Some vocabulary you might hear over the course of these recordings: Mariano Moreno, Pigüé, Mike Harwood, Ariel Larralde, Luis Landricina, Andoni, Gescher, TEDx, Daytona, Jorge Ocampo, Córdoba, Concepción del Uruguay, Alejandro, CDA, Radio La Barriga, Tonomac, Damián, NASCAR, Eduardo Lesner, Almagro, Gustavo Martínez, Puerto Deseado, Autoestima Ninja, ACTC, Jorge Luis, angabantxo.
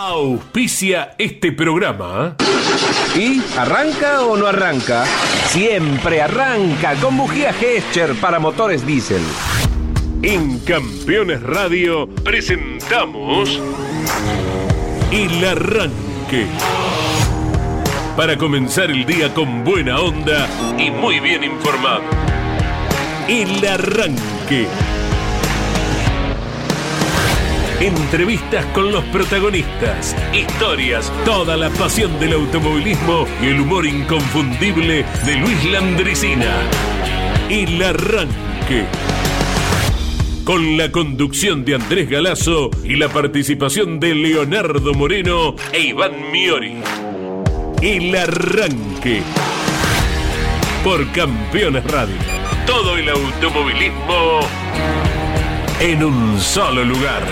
Auspicia este programa. ¿Y arranca o no arranca? Siempre arranca con bujía Gescher para motores diésel. En Campeones Radio presentamos El Arranque. Para comenzar el día con buena onda y muy bien informado. El Arranque. Entrevistas con los protagonistas, historias, toda la pasión del automovilismo y el humor inconfundible de Luis Landricina. El Arranque. Con la conducción de Andrés Galazo y la participación de Leonardo Moreno e Iván Miori. El Arranque. Por Campeones Radio. Todo el automovilismo en un solo lugar.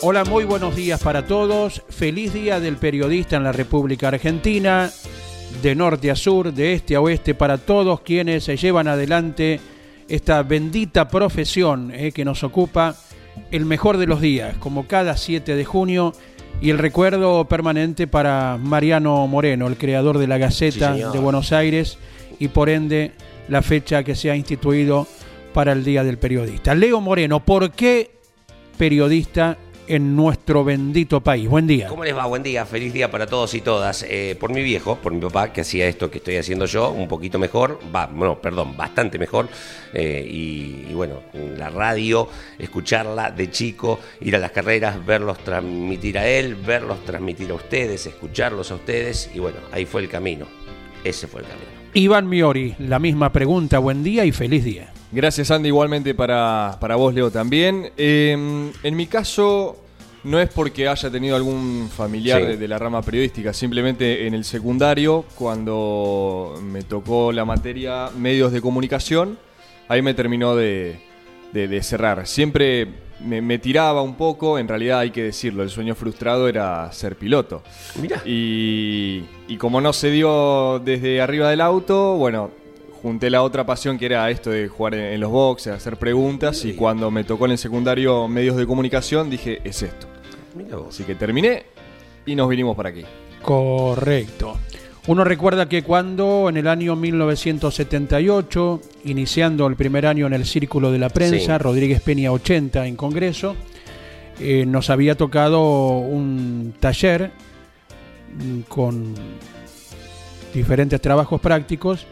Hola, muy buenos días para todos. Feliz Día del Periodista en la República Argentina, de norte a sur, de este a oeste, para todos quienes se llevan adelante esta bendita profesión que nos ocupa. El mejor de los días, como cada 7 de junio, y el recuerdo permanente para Mariano Moreno, el creador de la Gaceta de Buenos Aires, y por ende la fecha que se ha instituido para el Día del Periodista. Leo Moreno, ¿por qué periodista en nuestro bendito país? Buen día. ¿Cómo les va? Buen día, feliz día para todos y todas. Por mi viejo, por mi papá, que hacía esto que estoy haciendo yo, un poquito mejor, bastante mejor, y bueno, la radio, escucharla de chico, ir a las carreras, verlos transmitir a él, verlos transmitir a ustedes, escucharlos a ustedes, y bueno, ahí fue el camino, ese fue el camino. Iván Miori, la misma pregunta, buen día y feliz día. Gracias, Andy, igualmente para vos, Leo, también. En mi caso, no es porque haya tenido algún familiar de la rama periodística, simplemente en el secundario, cuando me tocó la materia medios de comunicación, ahí me terminó de cerrar. Siempre me tiraba un poco, en realidad hay que decirlo, el sueño frustrado era ser piloto. Mirá. Y como no se dio desde arriba del auto, bueno, junté la otra pasión que era esto de jugar en los boxes, hacer preguntas, y cuando me tocó en el secundario medios de comunicación dije, es esto. Así que terminé y nos vinimos para aquí. Correcto. Uno recuerda que cuando en el año 1978, iniciando el primer año en el Círculo de la Prensa, Rodríguez Peña 80 en Congreso, nos había tocado un taller con diferentes trabajos prácticos,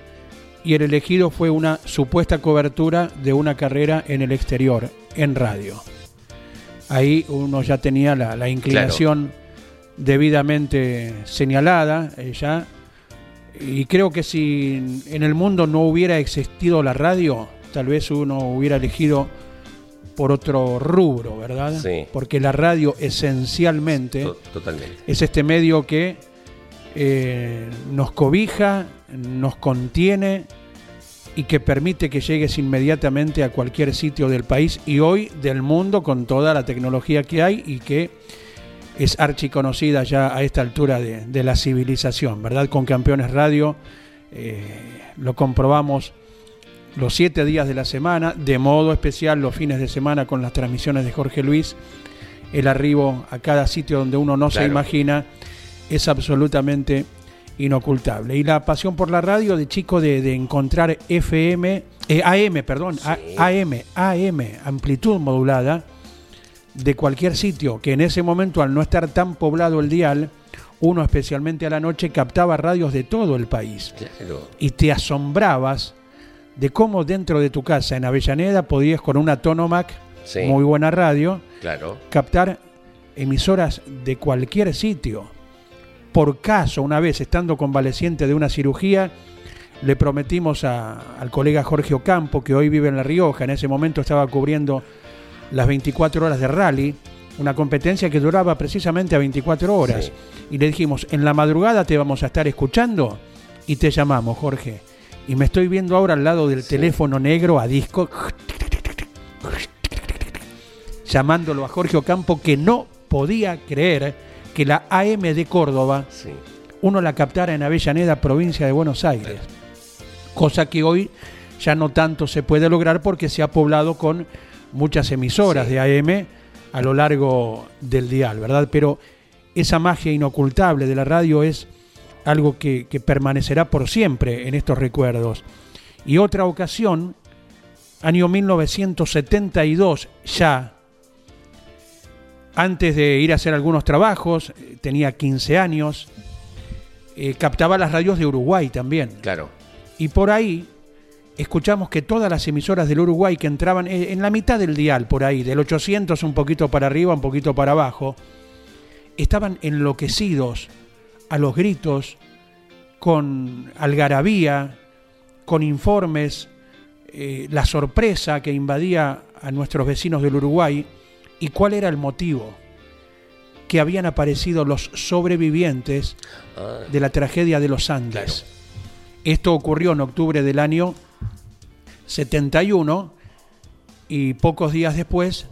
y el elegido fue una supuesta cobertura de una carrera en el exterior, en radio. Ahí uno ya tenía la inclinación debidamente señalada, ya, y creo que si en el mundo no hubiera existido la radio, tal vez uno hubiera elegido por otro rubro, ¿verdad? Sí. Porque la radio esencialmente es este medio que nos cobija, nos contiene y que permite que llegues inmediatamente a cualquier sitio del país y hoy del mundo con toda la tecnología que hay y que es archiconocida ya a esta altura de la civilización, ¿verdad? Con Campeones Radio lo comprobamos los 7 días de la semana, de modo especial los fines de semana con las transmisiones de Jorge Luis, el arribo a cada sitio donde uno no se imagina es absolutamente inocultable. Y la pasión por la radio de chico de encontrar AM, amplitud modulada de cualquier sitio, que en ese momento al no estar tan poblado el dial, uno especialmente a la noche captaba radios de todo el país. Claro. Y te asombrabas de cómo dentro de tu casa en Avellaneda podías con una Tonomac, muy buena radio, captar emisoras de cualquier sitio. Por caso, una vez, estando convaleciente de una cirugía, le prometimos al colega Jorge Ocampo, que hoy vive en La Rioja, en ese momento estaba cubriendo las 24 horas de rally, una competencia que duraba precisamente a 24 horas. Sí. Y le dijimos, en la madrugada te vamos a estar escuchando y te llamamos, Jorge. Y me estoy viendo ahora al lado del teléfono negro a disco, llamándolo a Jorge Ocampo, que no podía creer que la AM de Córdoba uno la captara en Avellaneda, provincia de Buenos Aires. Cosa que hoy ya no tanto se puede lograr porque se ha poblado con muchas emisoras de AM a lo largo del dial, ¿verdad? Pero esa magia inocultable de la radio es algo que permanecerá por siempre en estos recuerdos. Y otra ocasión, año 1972, ya antes de ir a hacer algunos trabajos, tenía 15 años, captaba las radios de Uruguay también. Claro. Y por ahí escuchamos que todas las emisoras del Uruguay que entraban en la mitad del dial, por ahí, del 800 un poquito para arriba, un poquito para abajo, estaban enloquecidos a los gritos, con algarabía, con informes, la sorpresa que invadía a nuestros vecinos del Uruguay. ¿Y cuál era el motivo? Que habían aparecido los sobrevivientes de la tragedia de los Andes. Claro. Esto ocurrió en octubre del año 71 y pocos días después,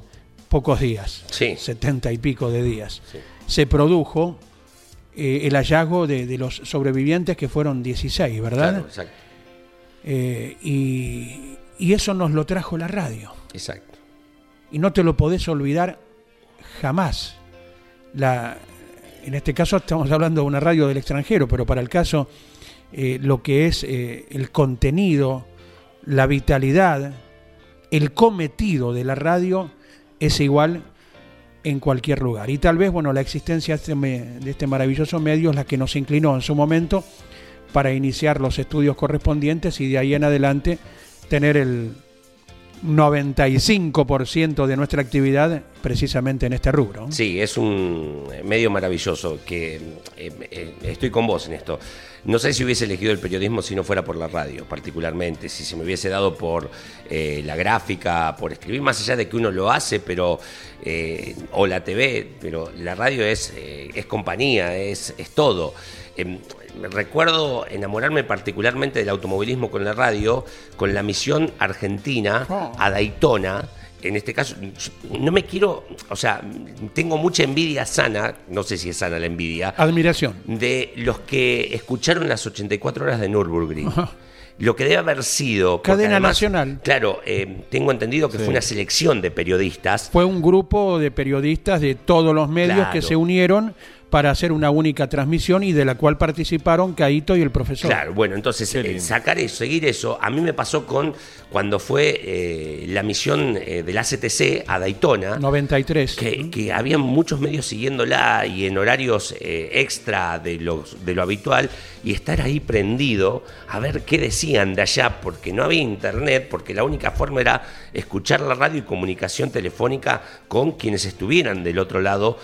70 y pico de días, se produjo el hallazgo de los sobrevivientes, que fueron 16, ¿verdad? Claro, exacto. Y eso nos lo trajo la radio. Exacto. Y no te lo podés olvidar jamás. En este caso estamos hablando de una radio del extranjero, pero para el caso, lo que es el contenido, la vitalidad, el cometido de la radio es igual en cualquier lugar. Y tal vez, bueno, la existencia de este maravilloso medio es la que nos inclinó en su momento para iniciar los estudios correspondientes y de ahí en adelante tener el 95% de nuestra actividad precisamente en este rubro. Sí, es un medio maravilloso que estoy con vos en esto. No sé si hubiese elegido el periodismo si no fuera por la radio, particularmente, si se me hubiese dado por la gráfica, por escribir, más allá de que uno lo hace, pero o la TV, pero la radio es compañía, es todo. Recuerdo enamorarme particularmente del automovilismo con la radio, con la misión argentina a Daytona. En este caso, no me quiero, o sea, tengo mucha envidia sana, no sé si es sana la envidia. Admiración. De los que escucharon las 84 horas de Nürburgring. Ajá. Lo que debe haber sido... Cadena además, nacional. Claro, tengo entendido que fue una selección de periodistas. Fue un grupo de periodistas de todos los medios que se unieron para hacer una única transmisión y de la cual participaron Caíto y el profesor. Claro, bueno, entonces sacar eso, seguir eso, a mí me pasó con cuando fue la misión del ACTC a Daytona. 93. Que había muchos medios siguiéndola y en horarios extra de lo habitual, y estar ahí prendido a ver qué decían de allá, porque no había internet, porque la única forma era escuchar la radio y comunicación telefónica con quienes estuvieran del otro lado,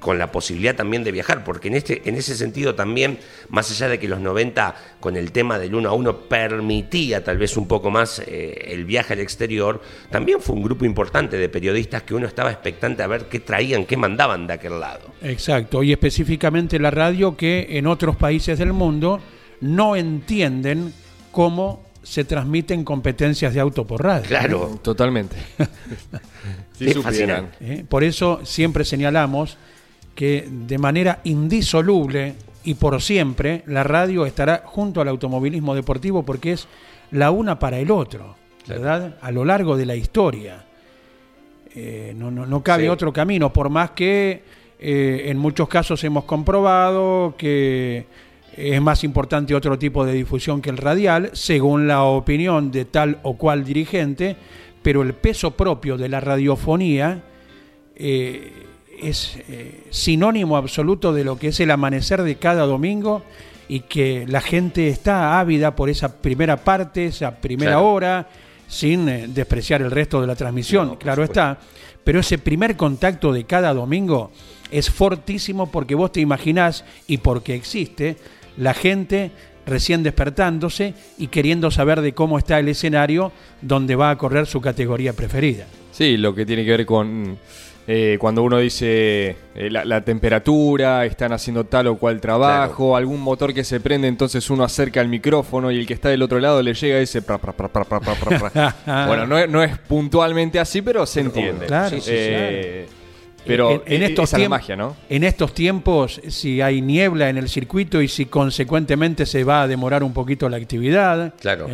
con la posibilidad también de viajar, porque en ese sentido también, más allá de que los 90 con el tema del 1-1 permitía tal vez un poco más el viaje al exterior, también fue un grupo importante de periodistas que uno estaba expectante a ver qué traían, qué mandaban de aquel lado. Exacto, y específicamente la radio, que en otros países del mundo no entienden cómo se transmiten competencias de auto por radio. Claro, totalmente. Sí, supieran. Por eso siempre señalamos que de manera indisoluble y por siempre la radio estará junto al automovilismo deportivo, porque es la una para el otro, ¿verdad? A lo largo de la historia. No cabe otro camino, por más que en muchos casos hemos comprobado que es más importante otro tipo de difusión que el radial, según la opinión de tal o cual dirigente, pero el peso propio de la radiofonía es sinónimo absoluto de lo que es el amanecer de cada domingo, y que la gente está ávida por esa primera parte, esa primera hora, sin despreciar el resto de la transmisión, claro está, pero ese primer contacto de cada domingo es fortísimo, porque vos te imaginás, y porque existe, la gente recién despertándose y queriendo saber de cómo está el escenario donde va a correr su categoría preferida. Sí, lo que tiene que ver con... cuando uno dice la temperatura, están haciendo tal o cual trabajo, algún motor que se prende, entonces uno acerca el micrófono y el que está del otro lado le llega ese... Bueno, no es puntualmente así, pero se entiende. Claro, Pero en estos tiempos, magia, ¿no? En estos tiempos, si hay niebla en el circuito y si consecuentemente se va a demorar un poquito la actividad. Claro.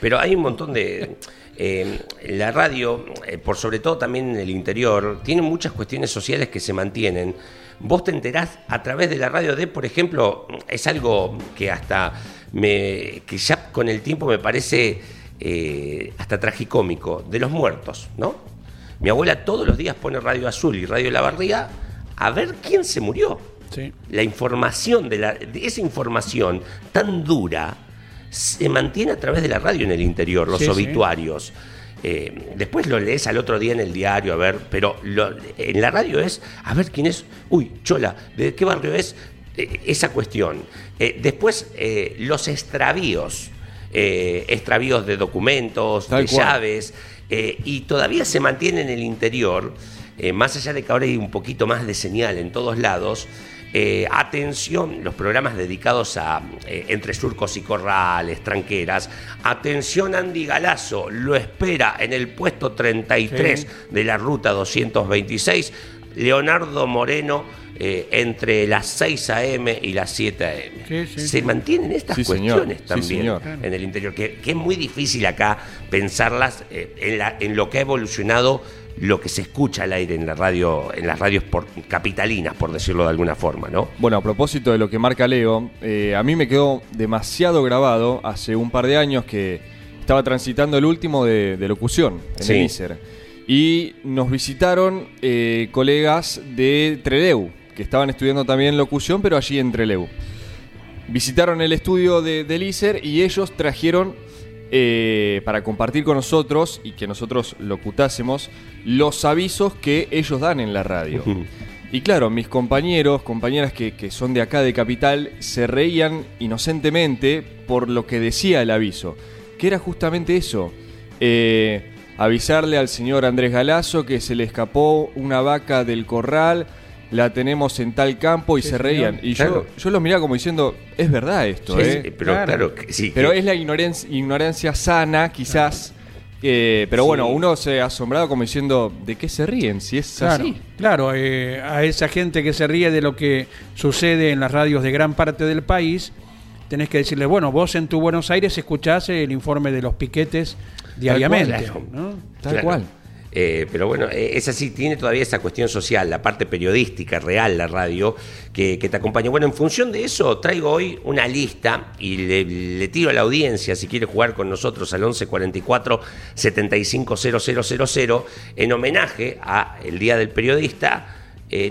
Pero hay un montón de... la radio, por sobre todo también en el interior, tiene muchas cuestiones sociales que se mantienen. Vos te enterás a través de la radio de, por ejemplo, es algo que hasta que ya con el tiempo me parece hasta tragicómico, de los muertos, ¿no? Mi abuela todos los días pone Radio Azul y Radio La Barriga a ver quién se murió. Sí. La información de esa información tan dura se mantiene a través de la radio en el interior, los obituarios. Sí. Después lo lees al otro día en el diario, a ver, pero en la radio es, a ver quién es, uy, Chola, ¿de qué barrio es? Esa cuestión. Después, los extravíos, extravíos de documentos, de llaves, y todavía se mantiene en el interior, más allá de que ahora hay un poquito más de señal en todos lados. Atención, los programas dedicados a entre surcos y corrales, tranqueras. Atención, Andy Galazo lo espera en el puesto 33 de la ruta 226. Leonardo Moreno entre las 6 a.m. y las 7 a.m. Se mantienen estas cuestiones también en el interior, que es muy difícil acá pensarlas en lo que ha evolucionado lo que se escucha al aire en la radio, en las radios capitalinas, por decirlo de alguna forma, ¿no? Bueno, a propósito de lo que marca Leo, a mí me quedó demasiado grabado hace un par de años que estaba transitando el último de locución en el ISER, y nos visitaron colegas de Trelew que estaban estudiando también locución, pero allí en Trelew. Visitaron el estudio del ISER y ellos trajeron para compartir con nosotros y que nosotros locutásemos los avisos que ellos dan en la radio. Y claro, mis compañeros, compañeras que son de acá de Capital, se reían inocentemente por lo que decía el aviso, que era justamente eso, avisarle al señor Andrés Galazo que se le escapó una vaca del corral, la tenemos en tal campo, y se reían. Y yo los miraba como diciendo, es verdad esto, pero claro que sí. Pero es la ignorancia sana, quizás. Pero bueno, uno se ha asombrado como diciendo, ¿de qué se ríen? Si es así. Claro, a esa gente que se ríe de lo que sucede en las radios de gran parte del país, tenés que decirle, bueno, vos en tu Buenos Aires escuchás el informe de los piquetes diariamente. Tal cual. ¿No? Tal cual. Pero bueno, es así, tiene todavía esa cuestión social, la parte periodística real, la radio, que te acompaña. Bueno, en función de eso, traigo hoy una lista y le tiro a la audiencia, si quiere jugar con nosotros, al 1144-750000, en homenaje a el Día del Periodista,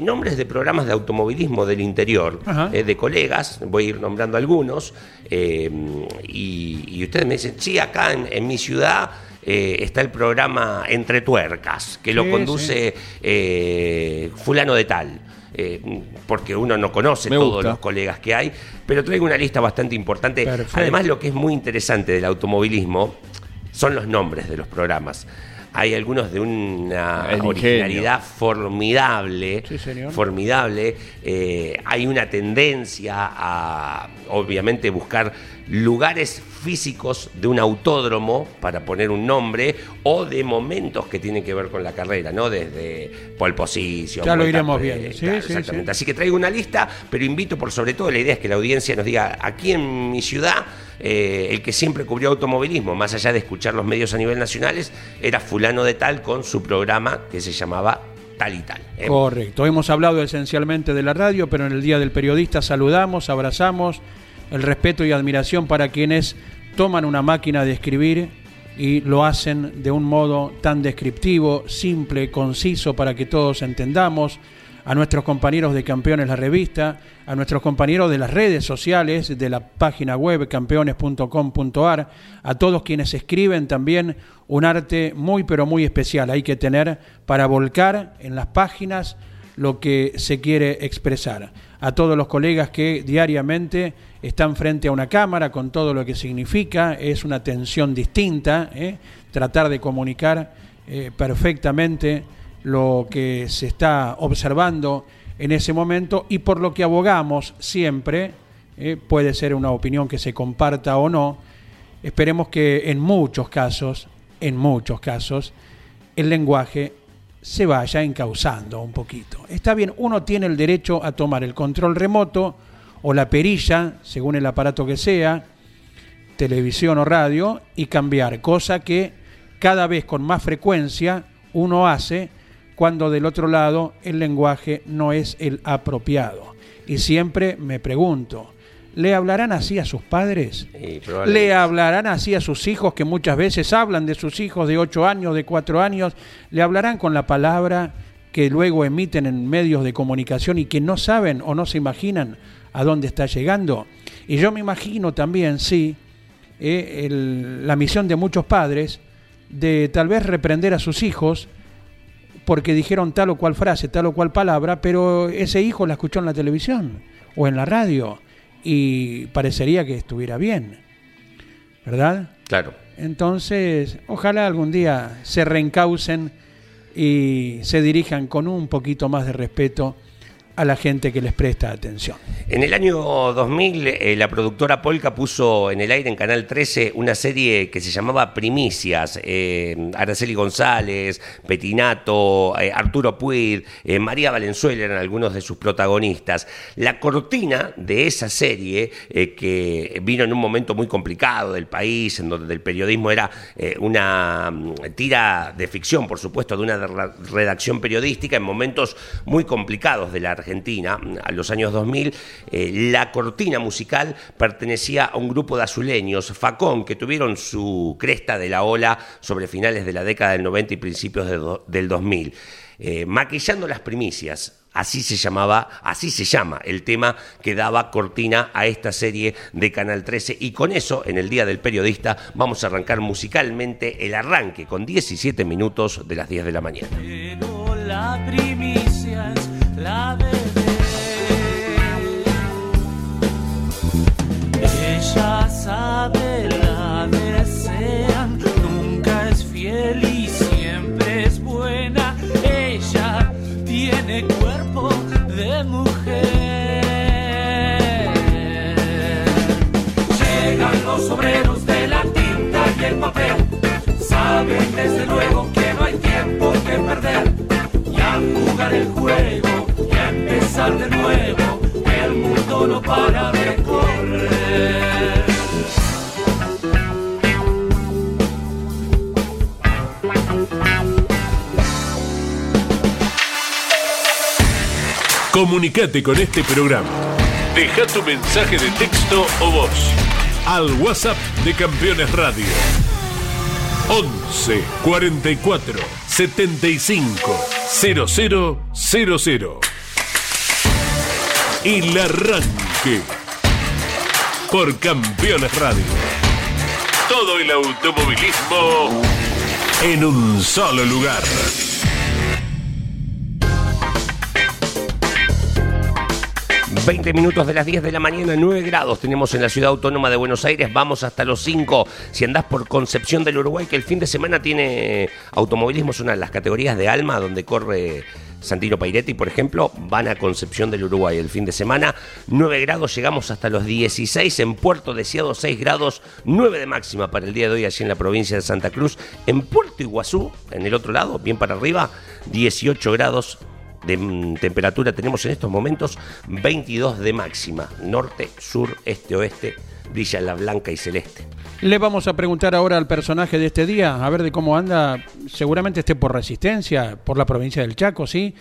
nombres de programas de automovilismo del interior, de colegas, voy a ir nombrando algunos, y ustedes me dicen, sí, acá en mi ciudad... está el programa Entre Tuercas, que lo conduce fulano de tal, porque uno no conoce todos los colegas que hay, pero traigo una lista bastante importante. Perfecto. Además, lo que es muy interesante del automovilismo son los nombres de los programas. Hay algunos de una originalidad formidable, formidable. Hay una tendencia a, obviamente, buscar lugares físicos de un autódromo para poner un nombre o de momentos que tienen que ver con la carrera, ¿no? Desde pole position. Ya lo iremos viendo. Exactamente. Así que traigo una lista, pero invito, por sobre todo, la idea es que la audiencia nos diga, aquí en mi ciudad, el que siempre cubrió automovilismo, más allá de escuchar los medios a nivel nacionales, era fulano de tal con su programa que se llamaba tal y tal. Correcto. Hemos hablado esencialmente de la radio, pero en el Día del Periodista saludamos, abrazamos el respeto y admiración para quienes toman una máquina de escribir y lo hacen de un modo tan descriptivo, simple, conciso, para que todos entendamos. A nuestros compañeros de Campeones la Revista, a nuestros compañeros de las redes sociales, de la página web campeones.com.ar, a todos quienes escriben también un arte muy pero muy especial. Hay que tener para volcar en las páginas lo que se quiere expresar. A todos los colegas que diariamente están frente a una cámara, con todo lo que significa, es una tensión distinta, tratar de comunicar perfectamente lo que se está observando en ese momento y por lo que abogamos siempre, puede ser una opinión que se comparta o no, esperemos que en muchos casos, el lenguaje se vaya encauzando un poquito. Está bien, uno tiene el derecho a tomar el control remoto o la perilla, según el aparato que sea, televisión o radio, y cambiar, cosa que cada vez con más frecuencia uno hace cuando del otro lado el lenguaje no es el apropiado. Y siempre me pregunto, ¿le hablarán así a sus padres? Sí, ¿le hablarán así a sus hijos, que muchas veces hablan de sus hijos de 8 años, de 4 años? ¿Le hablarán con la palabra que luego emiten en medios de comunicación y que no saben o no se imaginan a dónde está llegando? Y yo me imagino también, sí, la misión de muchos padres de tal vez reprender a sus hijos porque dijeron tal o cual frase, tal o cual palabra, pero ese hijo la escuchó en la televisión o en la radio. Y parecería que estuviera bien, ¿verdad? Claro. Entonces, ojalá algún día se reencaucen y se dirijan con un poquito más de respeto a la gente que les presta atención. En el año 2000, la productora Polka puso en el aire en Canal 13 una serie que se llamaba Primicias. Araceli González, Petinato, Arturo Puig, María Valenzuela eran algunos de sus protagonistas. La cortina de esa serie, que vino en un momento muy complicado del país, en donde el periodismo era una tira de ficción, por supuesto, de una redacción periodística en momentos muy complicados de la Argentina, a los años 2000, la cortina musical pertenecía a un grupo de azuleños, Facón, que tuvieron su cresta de la ola sobre finales de la década del 90 y principios del 2000. Maquillando las primicias, así se llama el tema que daba cortina a esta serie de Canal 13. Y con eso, en el Día del Periodista, vamos a arrancar musicalmente el arranque con 17 minutos de las 10 de la mañana. Pero la primicia es la bebé, ella sabe, la desean, nunca es fiel y siempre es buena. Ella tiene cuerpo de mujer. Llegan los obreros de la tinta y el papel, saben desde luego que no hay tiempo que perder. Y a jugar el juego, empezar de nuevo, el mundo no para de correr. Comunicate con este programa. Deja tu mensaje de texto o voz al WhatsApp de Campeones Radio. 11 44 75 0000. El arranque por Campeones Radio. Todo el automovilismo en un solo lugar. Veinte minutos de las 10 de la mañana, 9 grados tenemos en la Ciudad Autónoma de Buenos Aires, vamos hasta los 5. Si andás por Concepción del Uruguay, que el fin de semana tiene automovilismo, es una de las categorías de Alma, donde corre Santino Pairetti, por ejemplo, van a Concepción del Uruguay el fin de semana. 9 grados, llegamos hasta los 16 en Puerto Deseado, 6 grados, 9 de máxima para el día de hoy allí en la provincia de Santa Cruz. En Puerto Iguazú, en el otro lado, bien para arriba, 18 grados de temperatura tenemos en estos momentos, 22 de máxima. Norte, sur, este, oeste, brilla la blanca y celeste. Le vamos a preguntar ahora al personaje de este día, a ver de cómo anda. Seguramente esté por Resistencia, por la provincia del Chaco, ¿sí?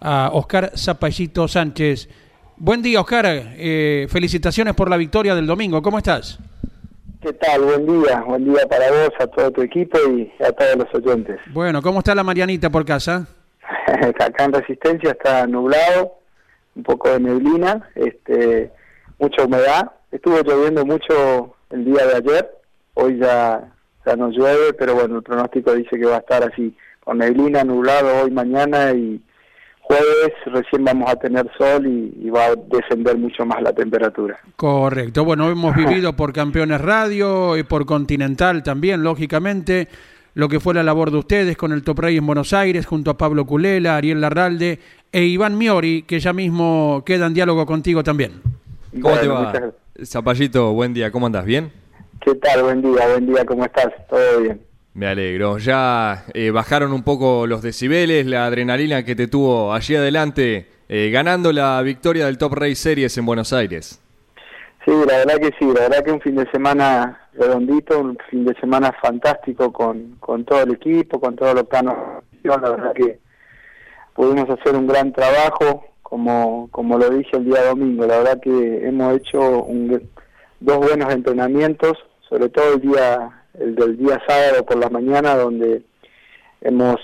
A Oscar Zapayito Sánchez. Buen día, Oscar. Felicitaciones por la victoria del domingo. ¿Cómo estás? ¿Qué tal? Buen día para vos, a todo tu equipo y a todos los oyentes. Bueno, ¿cómo está la Marianita por casa? Acá en Resistencia está nublado, un poco de neblina, mucha humedad. Estuvo lloviendo mucho el día de ayer, hoy ya no llueve, pero bueno, el pronóstico dice que va a estar así, con neblina, nublado hoy, mañana y jueves recién vamos a tener sol y va a descender mucho más la temperatura. Correcto, bueno, hemos vivido por Campeones Radio y por Continental también, lógicamente, lo que fue la labor de ustedes con el Top Race en Buenos Aires, junto a Pablo Culela, Ariel Larralde e Iván Miori, que ya mismo queda en diálogo contigo también. ¿Cómo te va? Zapallito, buen día, ¿cómo andás? ¿Bien? ¿Qué tal? Buen día, ¿cómo estás? ¿Todo bien? Me alegro. Ya bajaron un poco los decibeles, la adrenalina que te tuvo allí adelante, ganando la victoria del Top Race Series en Buenos Aires. Sí, la verdad que un fin de semana redondito, un fin de semana fantástico con todo el equipo, con todo lo que nos... La verdad que pudimos hacer un gran trabajo, como lo dije el día domingo. La verdad que hemos hecho dos buenos entrenamientos, sobre todo el del día sábado por la mañana, donde hemos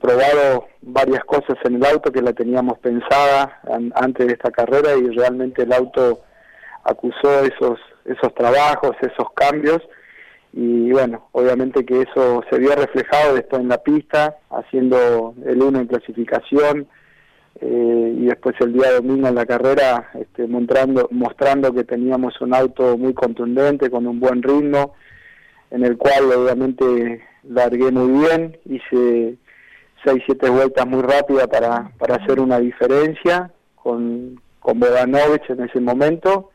probado varias cosas en el auto que la teníamos pensada antes de esta carrera, y realmente el auto acusó esos trabajos, esos cambios, y bueno, obviamente que eso se vio reflejado después en la pista, haciendo el 1 en clasificación, y después el día domingo en la carrera, mostrando que teníamos un auto muy contundente, con un buen ritmo, en el cual obviamente largué muy bien, hice 6-7 vueltas muy rápidas para hacer una diferencia con Bodanovich en ese momento.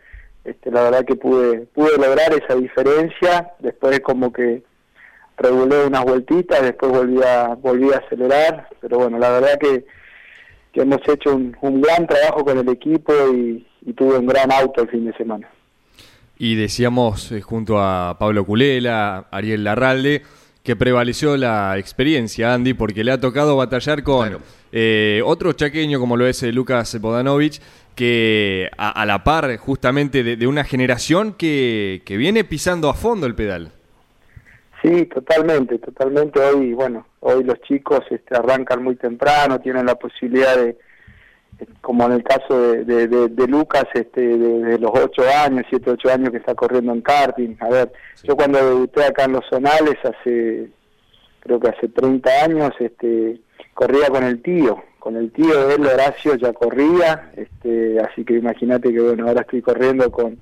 La verdad que pude lograr esa diferencia. Después como que regulé unas vueltitas, después volví a acelerar, pero bueno, la verdad que hemos hecho un gran trabajo con el equipo y tuve un gran auto el fin de semana. Y decíamos, junto a Pablo Culela, Ariel Larralde, que prevaleció la experiencia, Andy, porque le ha tocado batallar con otro chaqueño como lo es Lucas Bodanovich, que a la par justamente de una generación que viene pisando a fondo el pedal. Sí, totalmente. Hoy los chicos arrancan muy temprano, tienen la posibilidad de, como en el caso de Lucas, de los 7, 8 años que está corriendo en karting. A ver, sí. Yo cuando debuté acá en Los Zonales, creo que hace 30 años, corría con el tío de él, Horacio, ya corría, así que imagínate que bueno, ahora estoy corriendo con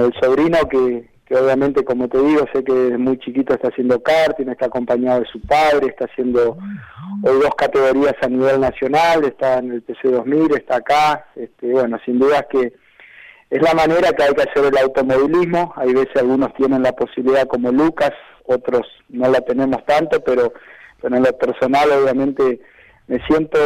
el sobrino que obviamente, como te digo, sé que desde muy chiquito está haciendo karting, está acompañado de su padre, está haciendo hoy 2 categorías a nivel nacional, está en el TC2000, está acá, sin duda es que es la manera que hay que hacer el automovilismo. Hay veces algunos tienen la posibilidad como Lucas, otros no la tenemos tanto, pero en lo personal obviamente me siento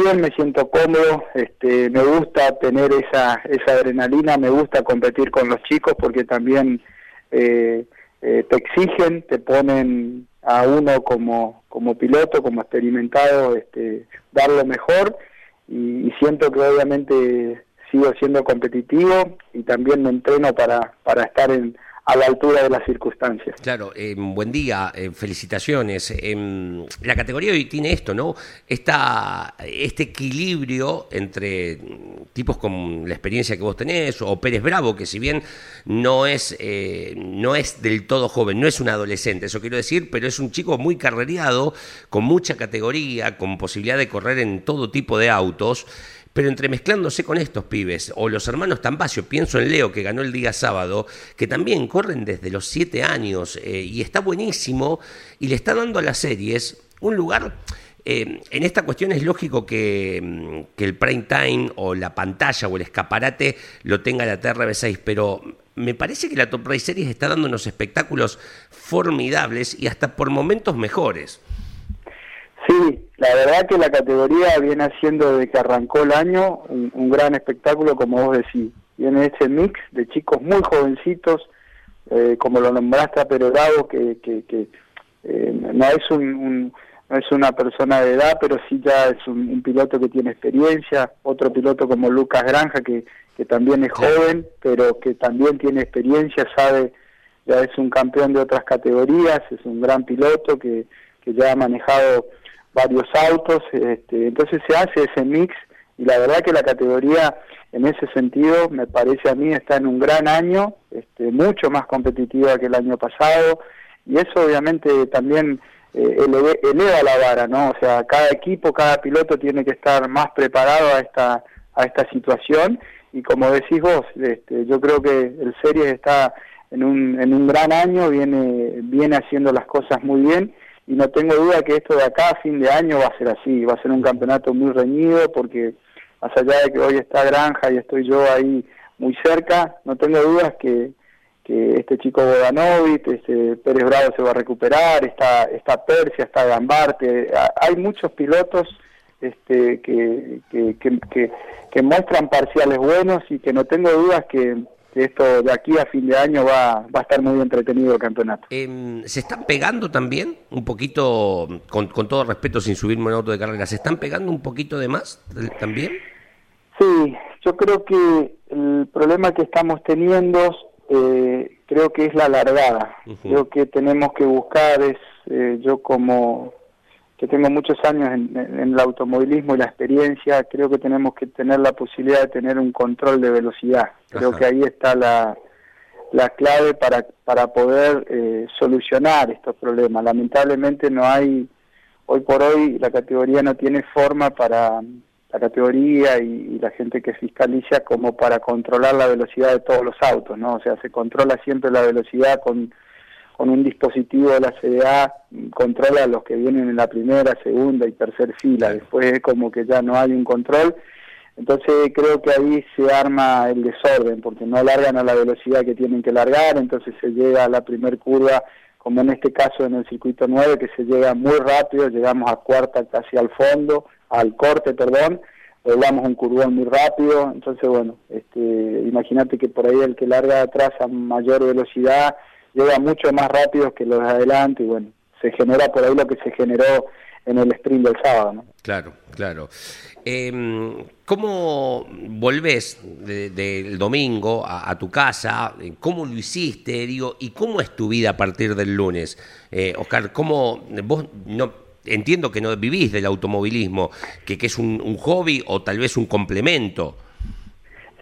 bien, me siento cómodo, me gusta tener esa adrenalina, me gusta competir con los chicos porque también te exigen, te ponen a uno como piloto, como experimentado, dar lo mejor, y siento que obviamente sigo siendo competitivo y también me entreno para estar a la altura de las circunstancias. Claro, buen día, felicitaciones. La categoría hoy tiene esto, ¿no? Este equilibrio entre tipos con la experiencia que vos tenés, o Pérez Bravo, que si bien no es del todo joven, no es un adolescente, eso quiero decir, pero es un chico muy carrereado, con mucha categoría, con posibilidad de correr en todo tipo de autos, pero entremezclándose con estos pibes, o los hermanos Tambacio, pienso en Leo, que ganó el día sábado, que también corren desde los 7 años, y está buenísimo, y le está dando a las series un lugar. En esta cuestión es lógico que el prime time, o la pantalla, o el escaparate, lo tenga la TRB6, pero me parece que la Top Race Series está dando unos espectáculos formidables, y hasta por momentos mejores. Sí, la verdad que la categoría viene haciendo desde que arrancó el año un gran espectáculo, como vos decís. Viene ese mix de chicos muy jovencitos, como lo nombraste a Pérez Bravo, que no es una persona de edad, pero sí ya es un piloto que tiene experiencia. Otro piloto como Lucas Granja, que también es joven, pero que también tiene experiencia, ya es un campeón de otras categorías, es un gran piloto que ya ha manejado varios autos, entonces se hace ese mix, y la verdad que la categoría en ese sentido, me parece a mí, está en un gran año, mucho más competitiva que el año pasado, y eso obviamente también eleva la vara, ¿no? O sea, cada equipo, cada piloto tiene que estar más preparado a esta situación, y como decís vos, yo creo que el Series está en un gran año, viene haciendo las cosas muy bien, y no tengo duda que esto de acá a fin de año va a ser así, va a ser un campeonato muy reñido, porque más allá de que hoy está Granja y estoy yo ahí muy cerca, no tengo dudas que, que este chico Bodanovich, Pérez Bravo se va a recuperar, está Persia, está Gambarte, hay muchos pilotos que muestran parciales buenos y que no tengo dudas que esto de aquí a fin de año va a estar muy entretenido el campeonato. ¿Se están pegando también un poquito, con todo respeto, sin subirme en auto de carrera, se están pegando un poquito de más también? Sí, yo creo que el problema que estamos teniendo creo que es la largada. Uh-huh. Creo que tenemos que buscar, yo como que tengo muchos años en el automovilismo y la experiencia, creo que tenemos que tener la posibilidad de tener un control de velocidad. Creo que ahí está la clave para poder solucionar estos problemas. Lamentablemente no hay, hoy por hoy la categoría no tiene forma para la categoría y la gente que fiscaliza como para controlar la velocidad de todos los autos, ¿no? O sea, se controla siempre la velocidad con un dispositivo de la CDA, controla a los que vienen en la primera, segunda y tercera fila, después es como que ya no hay un control, entonces creo que ahí se arma el desorden, porque no largan a la velocidad que tienen que largar, entonces se llega a la primer curva, como en este caso en el circuito 9, que se llega muy rápido, llegamos a cuarta casi al fondo, al corte, perdón, doblamos un curvón muy rápido, entonces bueno, imagínate que por ahí el que larga atrás a mayor velocidad llega mucho más rápido que los de adelante, y bueno, se genera por ahí lo que se generó en el sprint del sábado, ¿no? Claro, claro. ¿Cómo volvés del domingo a tu casa? ¿Cómo lo hiciste, digo? ¿Y cómo es tu vida a partir del lunes? Oscar, ¿cómo vos no...? Entiendo que no vivís del automovilismo, que es un hobby o tal vez un complemento.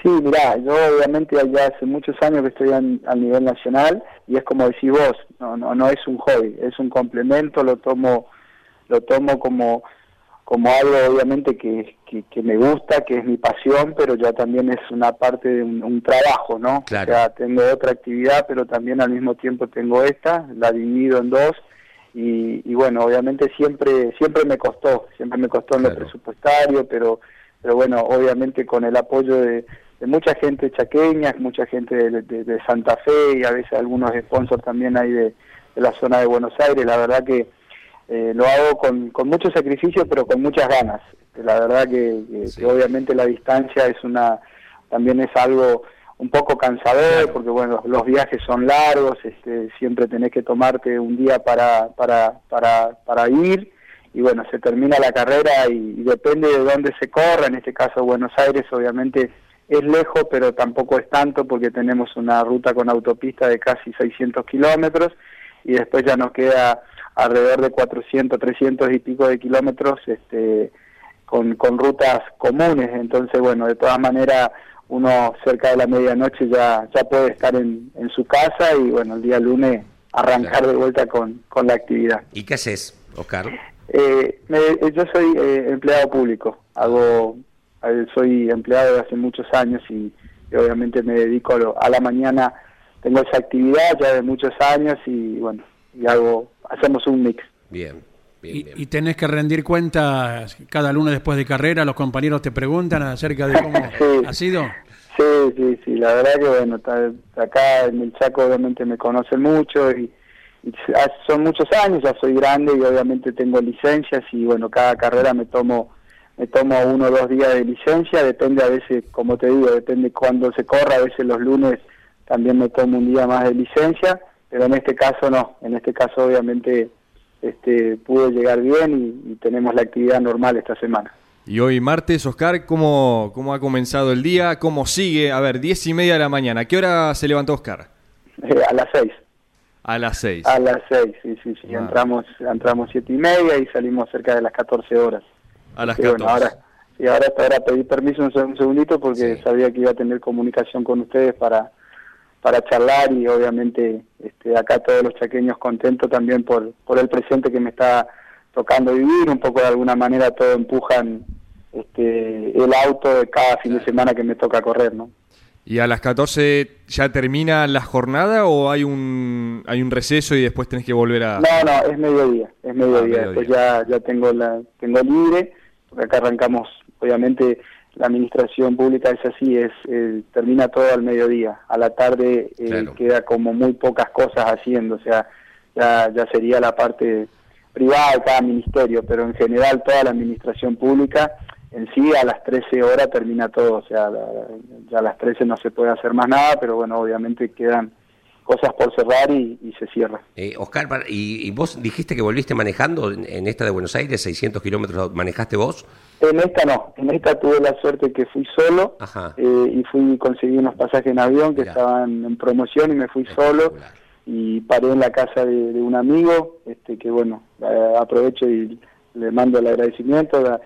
Sí, mirá, yo obviamente ya hace muchos años que estoy a nivel nacional y es como decís vos, no es un hobby, es un complemento, lo tomo como algo obviamente que me gusta, que es mi pasión, pero ya también es una parte de un trabajo, ¿no? Claro. O sea, tengo otra actividad, pero también al mismo tiempo tengo esta, la divido en dos. Y bueno, obviamente siempre me costó claro. En lo presupuestario, pero bueno, obviamente con el apoyo de mucha gente chaqueña, mucha gente de Santa Fe y a veces algunos sponsors también hay de la zona de Buenos Aires, la verdad que lo hago con mucho sacrificio, pero con muchas ganas. La verdad que obviamente la distancia también es algo un poco cansador, claro. Porque bueno, los viajes son largos, siempre tenés que tomarte un día para ir, y bueno, se termina la carrera y depende de dónde se corra, en este caso Buenos Aires obviamente es lejos, pero tampoco es tanto porque tenemos una ruta con autopista de casi 600 kilómetros, y después ya nos queda alrededor de 400, 300 y pico de kilómetros con rutas comunes, entonces bueno, de todas maneras uno cerca de la medianoche ya puede estar en su casa y bueno, el día lunes arrancar claro. De vuelta con la actividad. ¿Y qué haces, Oscar? Yo soy empleado público, soy empleado de hace muchos años y obviamente me dedico a la mañana, tengo esa actividad ya de muchos años y bueno, hacemos un mix. Bien. Bien. Y tenés que rendir cuentas cada lunes después de carrera, los compañeros te preguntan acerca de cómo sí. Ha sido. Sí, la verdad que bueno, acá en el Chaco obviamente me conocen mucho y son muchos años, ya soy grande y obviamente tengo licencias y bueno, cada carrera me tomo 1 o 2 días de licencia, depende a veces, como te digo, depende cuándo se corra, a veces los lunes también me tomo un día más de licencia, pero en este caso no, en este caso obviamente... pudo llegar bien y tenemos la actividad normal esta semana. Y hoy martes, Oscar, ¿cómo ha comenzado el día? ¿Cómo sigue? A ver, 10:30 de la mañana. ¿A qué hora se levantó Oscar? A las 6. A las 6. A las 6, sí. Ah. Entramos 7:30 y salimos cerca de las 14 horas. A las 14. Bueno, ahora hasta ahora pedí permiso un segundito porque sabía que iba a tener comunicación con ustedes para charlar y obviamente acá todos los chaqueños contentos también por el presente que me está tocando vivir, un poco de alguna manera todos empujan el auto de cada fin de semana que me toca correr, ¿no? ¿Y a las 14 ya termina la jornada o hay un receso y después tenés que volver a...? No, es mediodía. Después ya tengo libre, porque acá arrancamos obviamente la administración pública es así, es termina todo al mediodía, a la tarde claro, queda como muy pocas cosas haciendo, o sea, ya sería la parte privada de cada ministerio, pero en general toda la administración pública en sí a las 13 horas termina todo, o sea, ya a las 13 no se puede hacer más nada, pero bueno, obviamente quedan cosas por cerrar y se cierra. Oscar, ¿y vos dijiste que volviste manejando en esta de Buenos Aires, 600 kilómetros, manejaste vos? En esta no, en esta tuve la suerte que fui solo, y conseguí unos pasajes en avión que estaban en promoción y me fui solo y paré en la casa de un amigo, que bueno, aprovecho y le mando el agradecimiento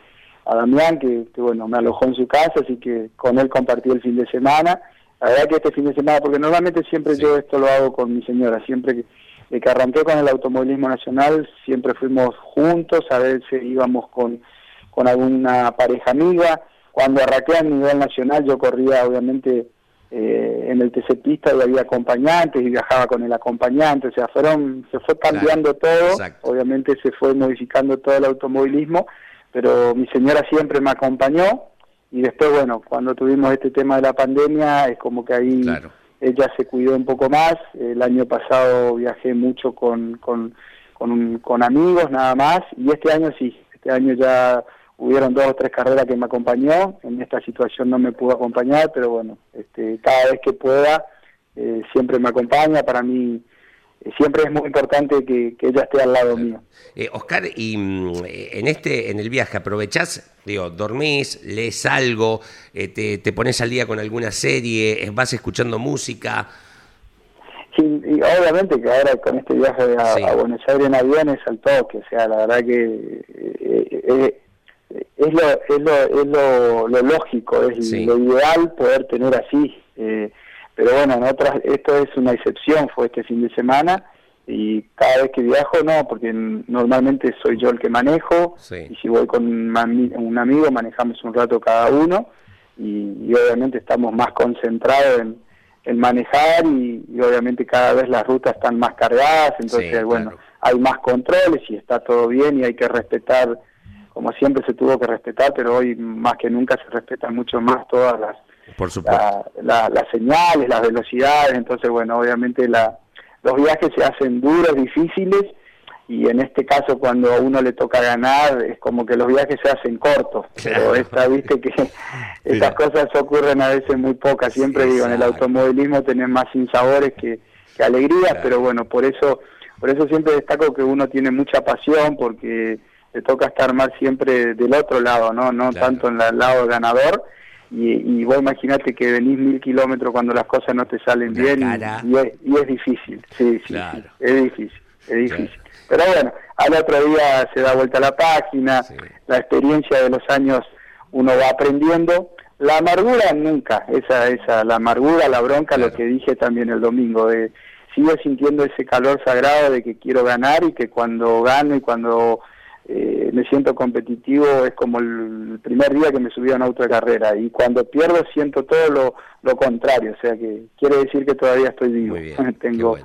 a Damián, que bueno, me alojó en su casa, así que con él compartí el fin de semana. La verdad que este fin de semana, porque normalmente siempre yo esto lo hago con mi señora, siempre que arranqué con el automovilismo nacional, siempre fuimos juntos, a veces íbamos con alguna pareja amiga. Cuando arranqué a nivel nacional yo corría obviamente en el TC Pista y había acompañantes y viajaba con el acompañante, o sea, se fue cambiando todo, obviamente se fue modificando todo el automovilismo, pero mi señora siempre me acompañó. Y después, bueno, cuando tuvimos este tema de la pandemia, es como que ahí ella se cuidó un poco más. El año pasado viajé mucho con amigos nada más, y este año sí, este año ya hubieron 2 o 3 carreras que me acompañó. En esta situación no me pudo acompañar, pero bueno, cada vez que pueda siempre me acompaña. Para mí siempre es muy importante que ella esté al lado mío. Oscar, y en el viaje, ¿aprovechás? Digo, ¿dormís, lees algo, te pones al día con alguna serie, vas escuchando música? Sí, y obviamente que ahora con este viaje a Buenos Aires en avión es al toque, o sea, la verdad que es lo lógico, es lo ideal poder tener así. Pero bueno, esto es una excepción, fue este fin de semana, y cada vez que viajo no, porque normalmente soy yo el que manejo, y si voy con un amigo manejamos un rato cada uno, y obviamente estamos más concentrados en manejar, y obviamente cada vez las rutas están más cargadas, entonces bueno, hay más controles y está todo bien, y hay que respetar, como siempre se tuvo que respetar, pero hoy más que nunca se respetan mucho más todas las... Por supuesto. Las señales, las velocidades, entonces bueno, obviamente los viajes se hacen duros, difíciles, y en este caso cuando a uno le toca ganar es como que los viajes se hacen cortos, pero viste que estas cosas ocurren a veces muy pocas, siempre digo, en el automovilismo tenés más sinsabores que alegrías, pero bueno, por eso siempre destaco que uno tiene mucha pasión, porque le toca estar más siempre del otro lado, no tanto en el lado ganador. Y vos imaginate que venís 1000 kilómetros cuando las cosas no te salen bien, y es difícil, sí, es difícil. Pero bueno, al otro día se da vuelta la página, la experiencia de los años uno va aprendiendo, la amargura nunca, la amargura, la bronca, lo que dije también el domingo, de sigo sintiendo ese calor sagrado de que quiero ganar, y que cuando gano y cuando... me siento competitivo, es como el primer día que me subí a un auto de carrera, y cuando pierdo siento todo lo contrario, o sea que quiere decir que todavía estoy vivo. Muy bien, tengo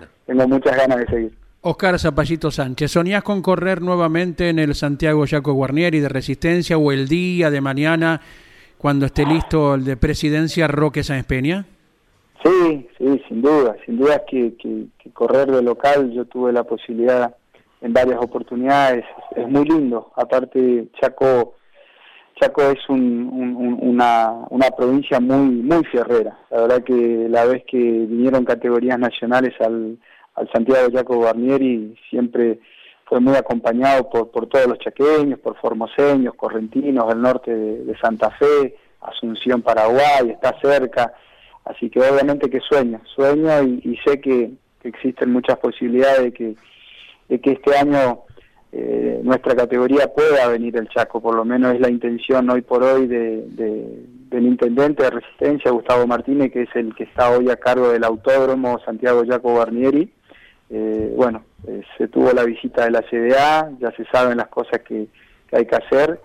muchas ganas de seguir. Oscar Zapayito Sánchez, ¿soñás con correr nuevamente en el Santiago Yaco Guarnieri de Resistencia, o el día de mañana cuando esté listo el de Presidencia Roque Sáenz Peña? Sí, sin duda es que correr de local yo tuve la posibilidad en varias oportunidades, es muy lindo. Aparte, Chaco es una provincia muy fierrera. La verdad que la vez que vinieron categorías nacionales al Santiago Yaco Guarnieri, siempre fue muy acompañado por todos los chaqueños, por formoseños, correntinos, del norte de Santa Fe, Asunción, Paraguay, está cerca. Así que obviamente que sueño y sé que existen muchas posibilidades de que este año nuestra categoría pueda venir el Chaco, por lo menos es la intención hoy por hoy del intendente de Resistencia, Gustavo Martínez, que es el que está hoy a cargo del autódromo Santiago Yaco Guarnieri. Se tuvo la visita de la CDA, ya se saben las cosas que hay que hacer,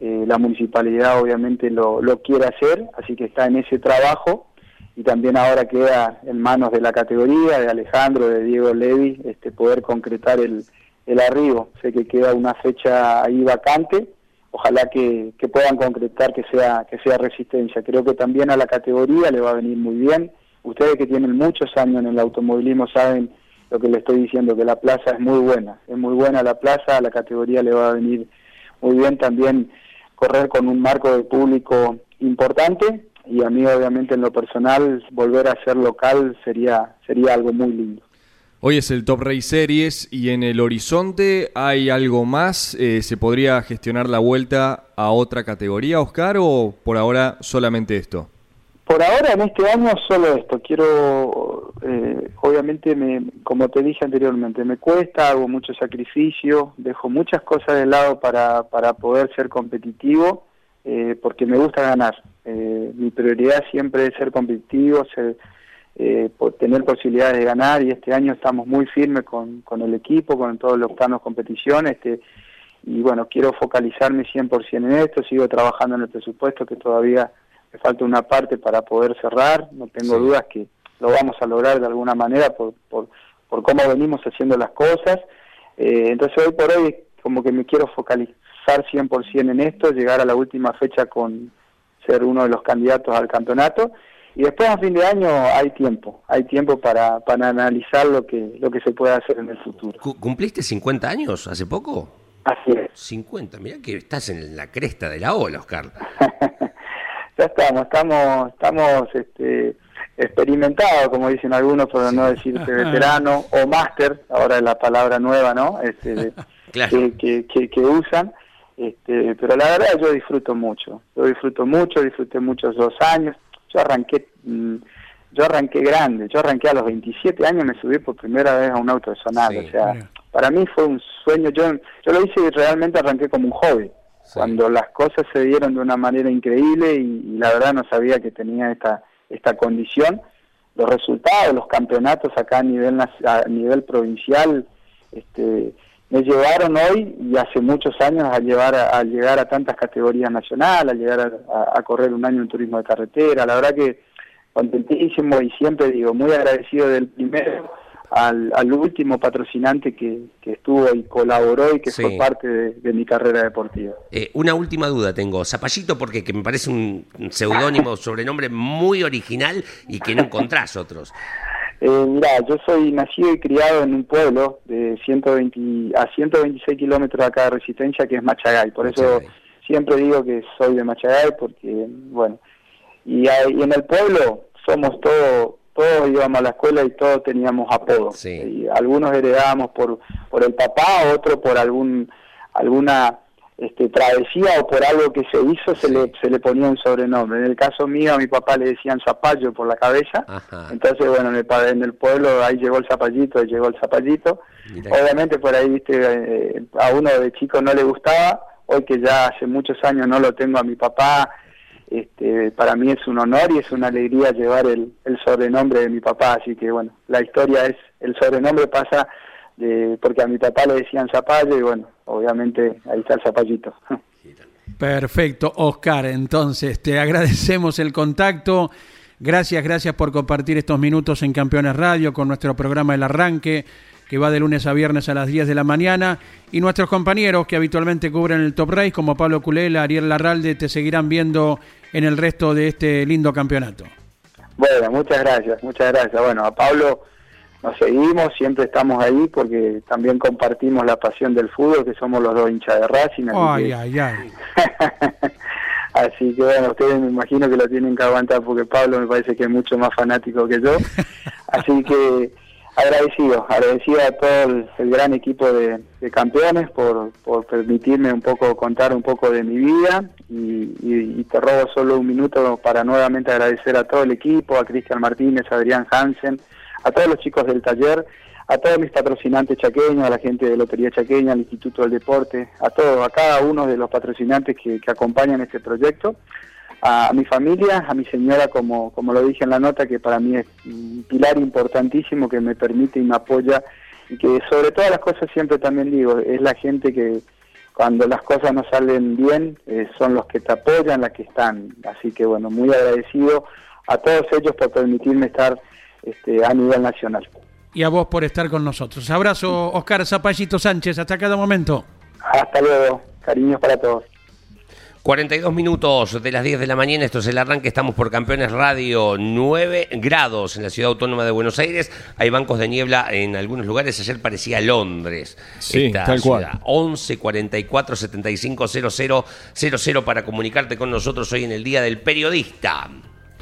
la municipalidad obviamente lo quiere hacer, así que está en ese trabajo. Y también ahora queda en manos de la categoría, de Alejandro, de Diego Levi, poder concretar el arribo. Sé que queda una fecha ahí vacante, ojalá que puedan concretar que sea Resistencia. Creo que también a la categoría le va a venir muy bien. Ustedes que tienen muchos años en el automovilismo saben lo que le estoy diciendo, que la plaza es muy buena la plaza, a la categoría le va a venir muy bien también correr con un marco de público importante, y a mí obviamente en lo personal volver a ser local sería algo muy lindo. Hoy es el Top Race Series y en el horizonte hay algo más, ¿se podría gestionar la vuelta a otra categoría, Oscar, o por ahora solamente esto? Por ahora, en este año, solo esto. Quiero, obviamente, como te dije anteriormente, me cuesta, hago mucho sacrificio, dejo muchas cosas de lado para poder ser competitivo, porque me gusta ganar. Mi prioridad siempre es ser competitivo, tener posibilidades de ganar, y este año estamos muy firmes con el equipo, con todos los planos de competición, y bueno, quiero focalizarme 100% en esto, sigo trabajando en el presupuesto que todavía... me falta una parte para poder cerrar, no tengo dudas que lo vamos a lograr de alguna manera por cómo venimos haciendo las cosas. Entonces hoy por hoy como que me quiero focalizar 100% en esto, llegar a la última fecha con ser uno de los candidatos al campeonato, y después a fin de año hay tiempo para analizar lo que se puede hacer en el futuro. ¿Cumpliste 50 años hace poco? Así es. 50, mirá que estás en la cresta de la ola, Oscar. Ya estamos experimentados, como dicen algunos, para no decirte veterano o máster, ahora es la palabra nueva, ¿no? Claro. que usan, pero la verdad yo disfruto mucho, disfruté muchos 2 años, yo arranqué grande, yo arranqué a los 27 años, me subí por primera vez a un auto de Sonata, sí, o sea, mira. Para mí fue un sueño, yo lo hice y realmente arranqué como un hobby. Sí. Cuando las cosas se dieron de una manera increíble y la verdad no sabía que tenía esta condición, los resultados, los campeonatos acá a nivel provincial me llevaron hoy y hace muchos años a llegar a tantas categorías nacionales, a llegar a correr un año en turismo de carretera. La verdad que contentísimo y siempre digo, muy agradecido del primero al último patrocinante que estuvo y colaboró y que fue parte de mi carrera deportiva. Una última duda tengo, Zapayito, porque que me parece un seudónimo, sobrenombre muy original y que no encontrás otros. Mirá, yo soy nacido y criado en un pueblo de 126 kilómetros acá de Resistencia, que es Machagay, por Machagay. Eso siempre digo que soy de Machagay, porque bueno, y en el pueblo somos todos íbamos a la escuela y todos teníamos apodos. Sí. Y algunos heredábamos por el papá, otro por alguna travesía o por algo que se hizo, se le ponía un sobrenombre. En el caso mío, a mi papá le decían Zapallo por la cabeza. Ajá. Entonces, bueno, en el pueblo ahí llegó el Zapallito, Mira. Obviamente por ahí, a uno de chico no le gustaba. Hoy que ya hace muchos años no lo tengo a mi papá, para mí es un honor y es una alegría llevar el sobrenombre de mi papá, así que bueno, la historia es, el sobrenombre pasa porque a mi papá le decían Zapallo y bueno, obviamente ahí está el Zapallito. Perfecto, Oscar, entonces te agradecemos el contacto, gracias por compartir estos minutos en Campeones Radio con nuestro programa El Arranque, que va de lunes a viernes a las 10 de la mañana, y nuestros compañeros que habitualmente cubren el Top Race, como Pablo Culela, Ariel Larralde, te seguirán viendo en el resto de este lindo campeonato. Bueno, muchas gracias. Bueno, a Pablo nos seguimos, siempre estamos ahí, porque también compartimos la pasión del fútbol, que somos los dos hinchas de Racing. Ay. Así que bueno, ustedes me imagino que lo tienen que aguantar, porque Pablo me parece que es mucho más fanático que yo, así que... Agradecido a todo el gran equipo de Campeones por permitirme contar un poco de mi vida y te robo solo un minuto para nuevamente agradecer a todo el equipo, a Cristian Martínez, a Adrián Hansen, a todos los chicos del taller, a todos mis patrocinantes chaqueños, a la gente de Lotería Chaqueña, al Instituto del Deporte, a cada uno de los patrocinantes que acompañan este proyecto. A mi familia, a mi señora, como lo dije en la nota, que para mí es un pilar importantísimo que me permite y me apoya, y que sobre todas las cosas siempre también digo, es la gente que cuando las cosas no salen bien, son los que te apoyan, las que están. Así que bueno, muy agradecido a todos ellos por permitirme estar a nivel nacional. Y a vos por estar con nosotros. Abrazo, Oscar Zapayito Sánchez, hasta cada momento. Hasta luego, cariños para todos. 42 minutos de las 10 de la mañana, esto es el arranque, estamos por Campeones Radio, 9 grados en la Ciudad Autónoma de Buenos Aires, hay bancos de niebla en algunos lugares, ayer parecía Londres, sí, esta tal ciudad. Cual. 11 44 75 00 00 para comunicarte con nosotros hoy en el Día del Periodista.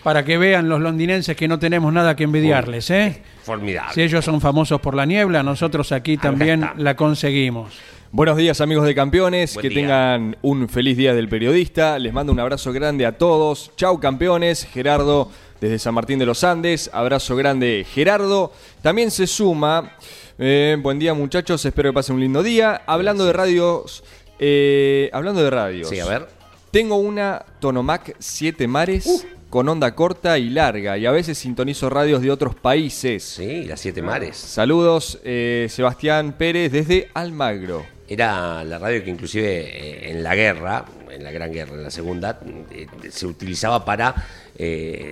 Para que vean los londinenses que no tenemos nada que envidiarles, ¿eh? Formidable. Si ellos son famosos por la niebla, nosotros aquí también la conseguimos. Buenos días, amigos de Campeones, que tengan un feliz Día del Periodista. Les mando un abrazo grande a todos. Chau, Campeones. Gerardo, desde San Martín de los Andes. Abrazo grande, Gerardo. También se suma. Buen día, muchachos. Espero que pasen un lindo día. Hablando de radios. Sí, a ver. Tengo una Tonomac 7 mares... con onda corta y larga, y a veces sintonizo radios de otros países. Sí, las 7 mares. Saludos, Sebastián Pérez, desde Almagro. Era la radio que inclusive en la guerra, en la Gran Guerra, en la Segunda, se utilizaba para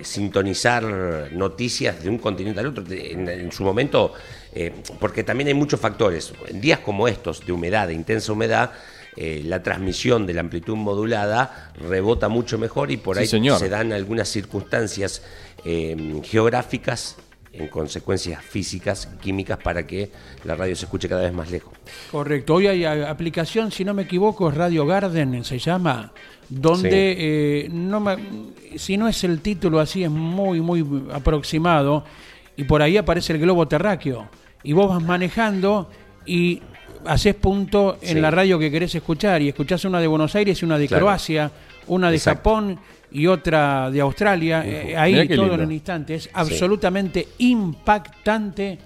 sintonizar noticias de un continente al otro. En su momento, porque también hay muchos factores. En días como estos, de humedad, de intensa humedad, la transmisión de la amplitud modulada rebota mucho mejor y por ahí se dan algunas circunstancias geográficas en consecuencias físicas, químicas, para que la radio se escuche cada vez más lejos. Correcto. Hoy hay aplicación, si no me equivoco, es Radio Garden, se llama, donde, si no es el título así, es muy, muy aproximado, y por ahí aparece el globo terráqueo, y vos vas manejando y... haces punto en la radio que querés escuchar y escuchás una de Buenos Aires y una de Croacia, una de Japón y otra de Australia. Ahí todo lindo. En un instante. Es absolutamente impactante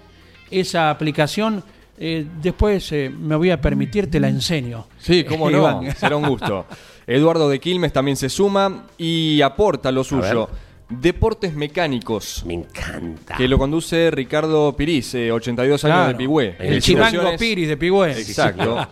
esa aplicación. Después me voy a permitir, te la enseño. Sí, cómo no, será un gusto. Eduardo de Quilmes también se suma y aporta lo suyo. Deportes Mecánicos. Me encanta. Que lo conduce Ricardo Piris, 82 años de Pigüé. El chimango Piris de Pigüé. Exacto.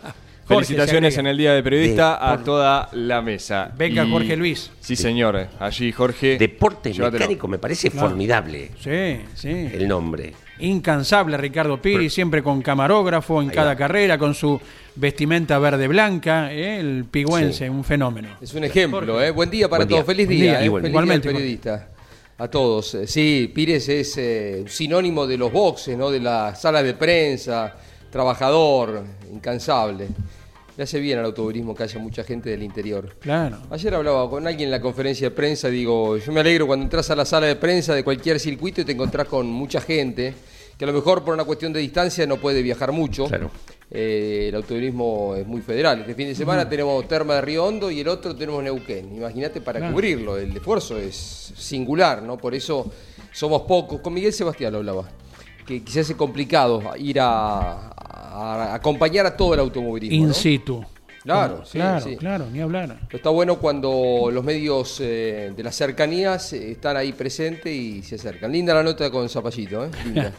Felicitaciones en el Día del Periodista a toda la mesa. Venga, y... Jorge Luis. Sí, señor. Allí, Jorge. Deportes Mecánicos, me parece formidable. Sí, sí. El nombre. Incansable Ricardo Piris, siempre con camarógrafo en cada carrera, con su vestimenta verde-blanca, el pigüense, un fenómeno. Es un ejemplo, buen día para todos, feliz día, igualmente periodista. A todos, sí, Piris es sinónimo de los boxes, ¿no? De la sala de prensa, trabajador, incansable. Le hace bien al automovilismo que haya mucha gente del interior. Claro. Ayer hablaba con alguien en la conferencia de prensa, digo, yo me alegro cuando entras a la sala de prensa de cualquier circuito y te encontrás con mucha gente, que a lo mejor por una cuestión de distancia no puede viajar mucho. Claro. El autoturismo es muy federal. Este fin de semana tenemos Terma de Río Hondo y el otro tenemos Neuquén. Imagínate para cubrirlo, el esfuerzo es singular, ¿no? Por eso somos pocos. Con Miguel Sebastián lo hablaba, que quizás es complicado ir a acompañar a todo el automovilismo. In situ. ¿No? Claro, sí, claro, ni hablar. Está bueno cuando los medios de las cercanías están ahí presentes y se acercan. Linda la nota con Zapayito, ¿eh? Linda.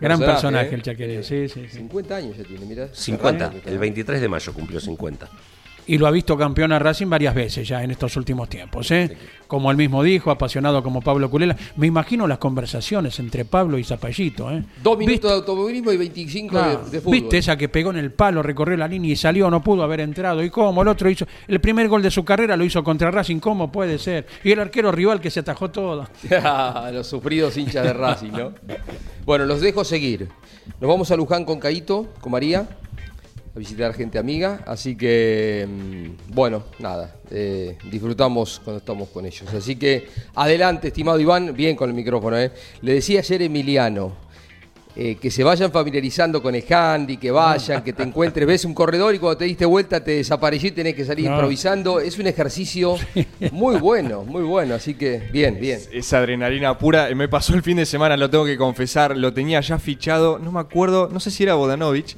Gran personaje, el chaqueño, sí. 50 años ya tiene, mirá. 50, el 23 de mayo cumplió 50. Y lo ha visto campeón a Racing varias veces ya en estos últimos tiempos, ¿eh? Como él mismo dijo, apasionado como Pablo Culela. Me imagino las conversaciones entre Pablo y Zapayito, ¿eh? 2 minutos de automovilismo y 25 de fútbol. ¿Viste esa que pegó en el palo, recorrió la línea y salió? No pudo haber entrado. ¿Y cómo? El otro hizo... el primer gol de su carrera lo hizo contra Racing. ¿Cómo puede ser? Y el arquero rival que se atajó todo. Los sufridos hinchas de Racing, ¿no? Bueno, los dejo seguir. Nos vamos a Luján con Caíto, con María, a visitar gente amiga, así que bueno, nada, disfrutamos cuando estamos con ellos, así que adelante, estimado Iván, bien con el micrófono, le decía ayer Emiliano, que se vayan familiarizando con el handy, que vayan, que te encuentres, ves un corredor y cuando te diste vuelta te desapareciste, tenés que salir improvisando, es un ejercicio muy bueno, así que bien. Es adrenalina pura, me pasó el fin de semana, lo tengo que confesar, lo tenía ya fichado, no me acuerdo, no sé si era Bodanovich,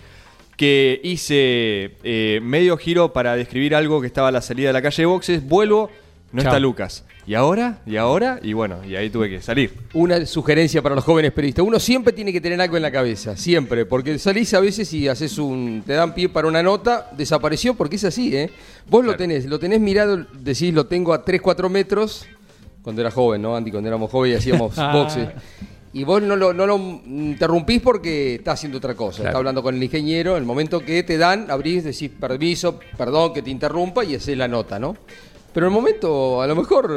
que hice medio giro para describir algo que estaba a la salida de la calle de boxes, vuelvo, está Lucas. ¿Y ahora? Y bueno, y ahí tuve que salir. Una sugerencia para los jóvenes periodistas. Uno siempre tiene que tener algo en la cabeza, siempre, porque salís a veces y haces te dan pie para una nota, desapareció, porque es así, ¿eh? Vos lo tenés mirado, decís, lo tengo a 3, 4 metros, cuando era joven, ¿no, Andy? Cuando éramos jóvenes hacíamos boxes. Y vos no lo interrumpís porque está haciendo otra cosa. Está hablando con el ingeniero. En el momento que te dan, abrís, decís permiso, perdón que te interrumpa y hacés la nota, ¿no? Pero en el momento, a lo mejor,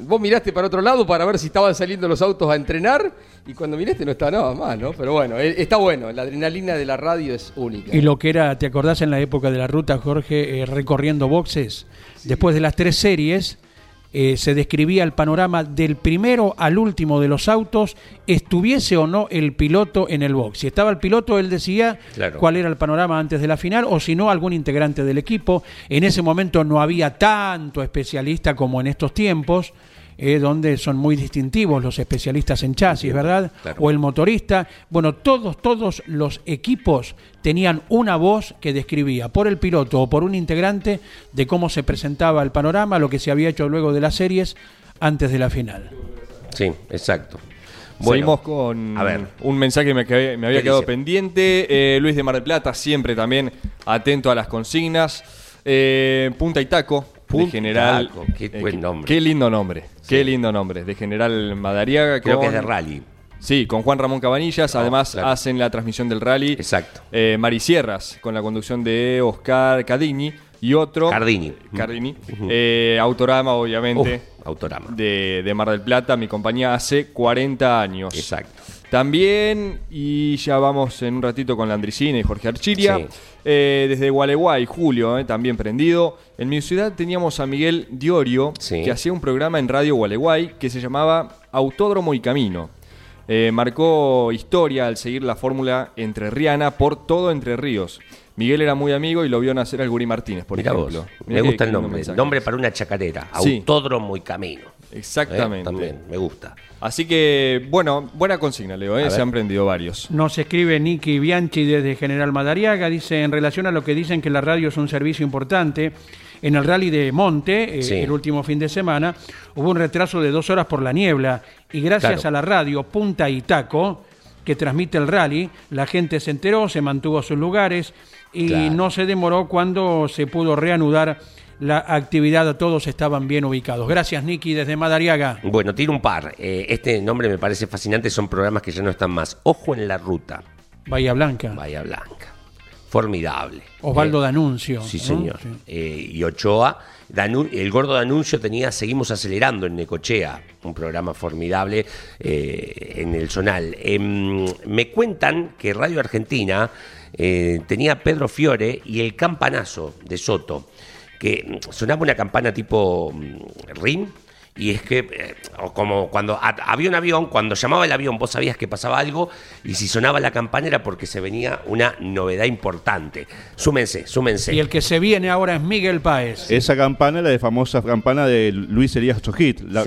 vos miraste para otro lado para ver si estaban saliendo los autos a entrenar y cuando miraste no estaba nada más, ¿no? Pero bueno, está bueno, la adrenalina de la radio es única. Y lo que era, ¿te acordás en la época de la ruta, Jorge, recorriendo boxes? Sí. Después de las tres series, se describía el panorama del primero al último de los autos, estuviese o no el piloto en el box. Si estaba el piloto, él decía claro cuál era el panorama antes de la final, o si no, algún integrante del equipo. En ese momento no había tanto especialista como en estos tiempos, donde son muy distintivos los especialistas en chasis, ¿verdad? Claro. O el motorista. Bueno, todos los equipos tenían una voz que describía por el piloto o por un integrante de cómo se presentaba el panorama, lo que se había hecho luego de las series antes de la final. Sí, exacto. Bueno, seguimos con un mensaje que me había quedado pendiente. Luis de Mar del Plata, siempre también atento a las consignas. Punta y Taco. De General, Chaco, qué buen nombre. Qué lindo nombre, sí. Qué lindo nombre. De General Madariaga. Creo que es de rally. Sí, con Juan Ramón Cabanillas. Además hacen la transmisión del rally. Exacto. Mari Sierras, con la conducción de Oscar Cadini y otro. Cardini. Uh-huh. Autorama, obviamente. Autorama. De Mar del Plata, mi compañía hace 40 años. Exacto. También, y ya vamos en un ratito con Landricina y Jorge Archiria, sí. Desde Gualeguay, Julio, también prendido. En mi ciudad teníamos a Miguel Diorio, sí, que hacía un programa en Radio Gualeguay que se llamaba Autódromo y Camino. Marcó historia al seguir la fórmula entrerriana por todo Entre Ríos. Miguel era muy amigo y lo vio nacer al Gurí Martínez, por ejemplo. Me gusta el nombre, para una chacarera, sí. Autódromo y Camino. Exactamente. También, me gusta. Así que, bueno, buena consigna, Leo, se han prendido varios. Nos escribe Nicky Bianchi desde General Madariaga, dice, en relación a lo que dicen que la radio es un servicio importante, en el rally de Monte, el último fin de semana, hubo un retraso de 2 horas por la niebla, y gracias a la radio Punta y Taco, que transmite el rally, la gente se enteró, se mantuvo a sus lugares, y no se demoró cuando se pudo reanudar la actividad, todos estaban bien ubicados. Gracias, Nicky, desde Madariaga. Bueno, tiene un par. Este nombre me parece fascinante, son programas que ya no están más. Ojo en la ruta. Bahía Blanca. Formidable. Osvaldo D'Annunzio. Sí, señor. Sí. Y Ochoa. El gordo D'Annunzio tenía Seguimos Acelerando en Necochea, un programa formidable en el zonal. Me cuentan que Radio Argentina tenía Pedro Fiore y El Campanazo de Soto, que sonaba una campana tipo ring, y es que como cuando había un avión, cuando llamaba el avión vos sabías que pasaba algo, y si sonaba la campana era porque se venía una novedad importante. Súmense. Y el que se viene ahora es Miguel Páez. Esa campana es la de famosa campana de Luis Elías Chojit, la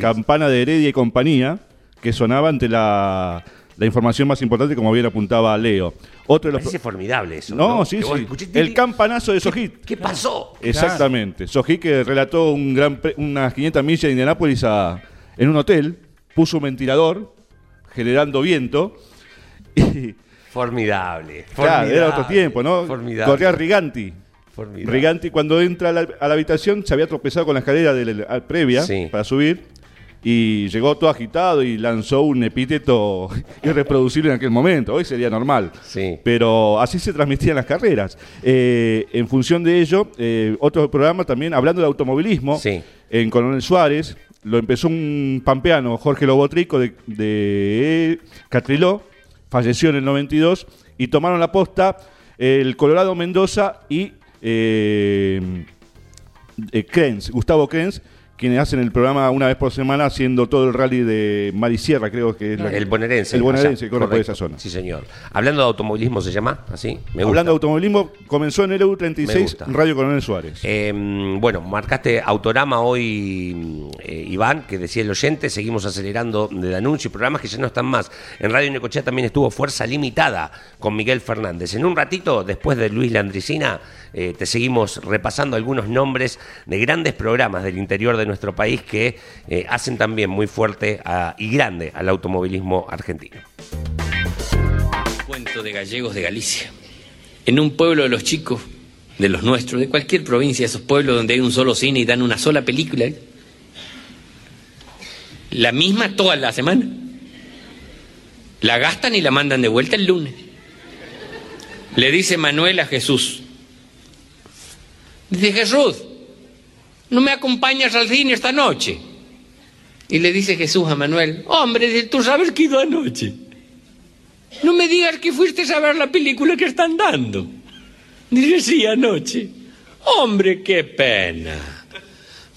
campana de Heredia y compañía, que sonaba ante la información más importante, como bien apuntaba Leo. Parece formidable eso. No, sí, sí. El Campanazo de Sojit. ¿Qué pasó? Exactamente. Sojit, que relató unas 500 millas de Indianápolis en un hotel, puso un ventilador generando viento. Y, formidable. Claro, era otro tiempo, ¿no? Formidable. Corría Riganti. Formidable. Riganti, cuando entra a la habitación, se había tropezado con la escalera previa para subir. Y llegó todo agitado y lanzó un epíteto irreproducible en aquel momento. Hoy sería normal. Sí. Pero así se transmitían las carreras. En función de ello, otro programa también, hablando de automovilismo, en Coronel Suárez, lo empezó un pampeano, Jorge Lobotrico, de Catriló, falleció en el 92, y tomaron la posta el Colorado Mendoza y Gustavo Krenz, quienes hacen el programa una vez por semana, haciendo todo el rally de Marisierra, creo que es el bonaerense. El bonaerense, que corre por esa zona. Sí, señor. Hablando de automovilismo, ¿se llama así? Hablando de automovilismo, comenzó en el EU36, Radio Coronel Suárez. Bueno, marcaste Autorama hoy, Iván, que decía el oyente, Seguimos Acelerando de D'Annunzio, y programas que ya no están más. En Radio Necochea también estuvo Fuerza Limitada con Miguel Fernández. En un ratito, después de Luis Landricina, te seguimos repasando algunos nombres de grandes programas del interior de nuestro país que hacen también muy fuerte y grande al automovilismo argentino. Cuento de gallegos de Galicia. En un pueblo de los chicos, de los nuestros, de cualquier provincia, esos pueblos donde hay un solo cine y dan una sola película, la misma toda la semana. La gastan y la mandan de vuelta el lunes. Le dice Manuel a Jesús. Dice Jesús, ¿no me acompañas al cine esta noche? Y le dice Jesús a Manuel, hombre, tú sabes que he ido anoche. No me digas que fuiste a ver la película que están dando. Dice, sí, anoche. Hombre, qué pena.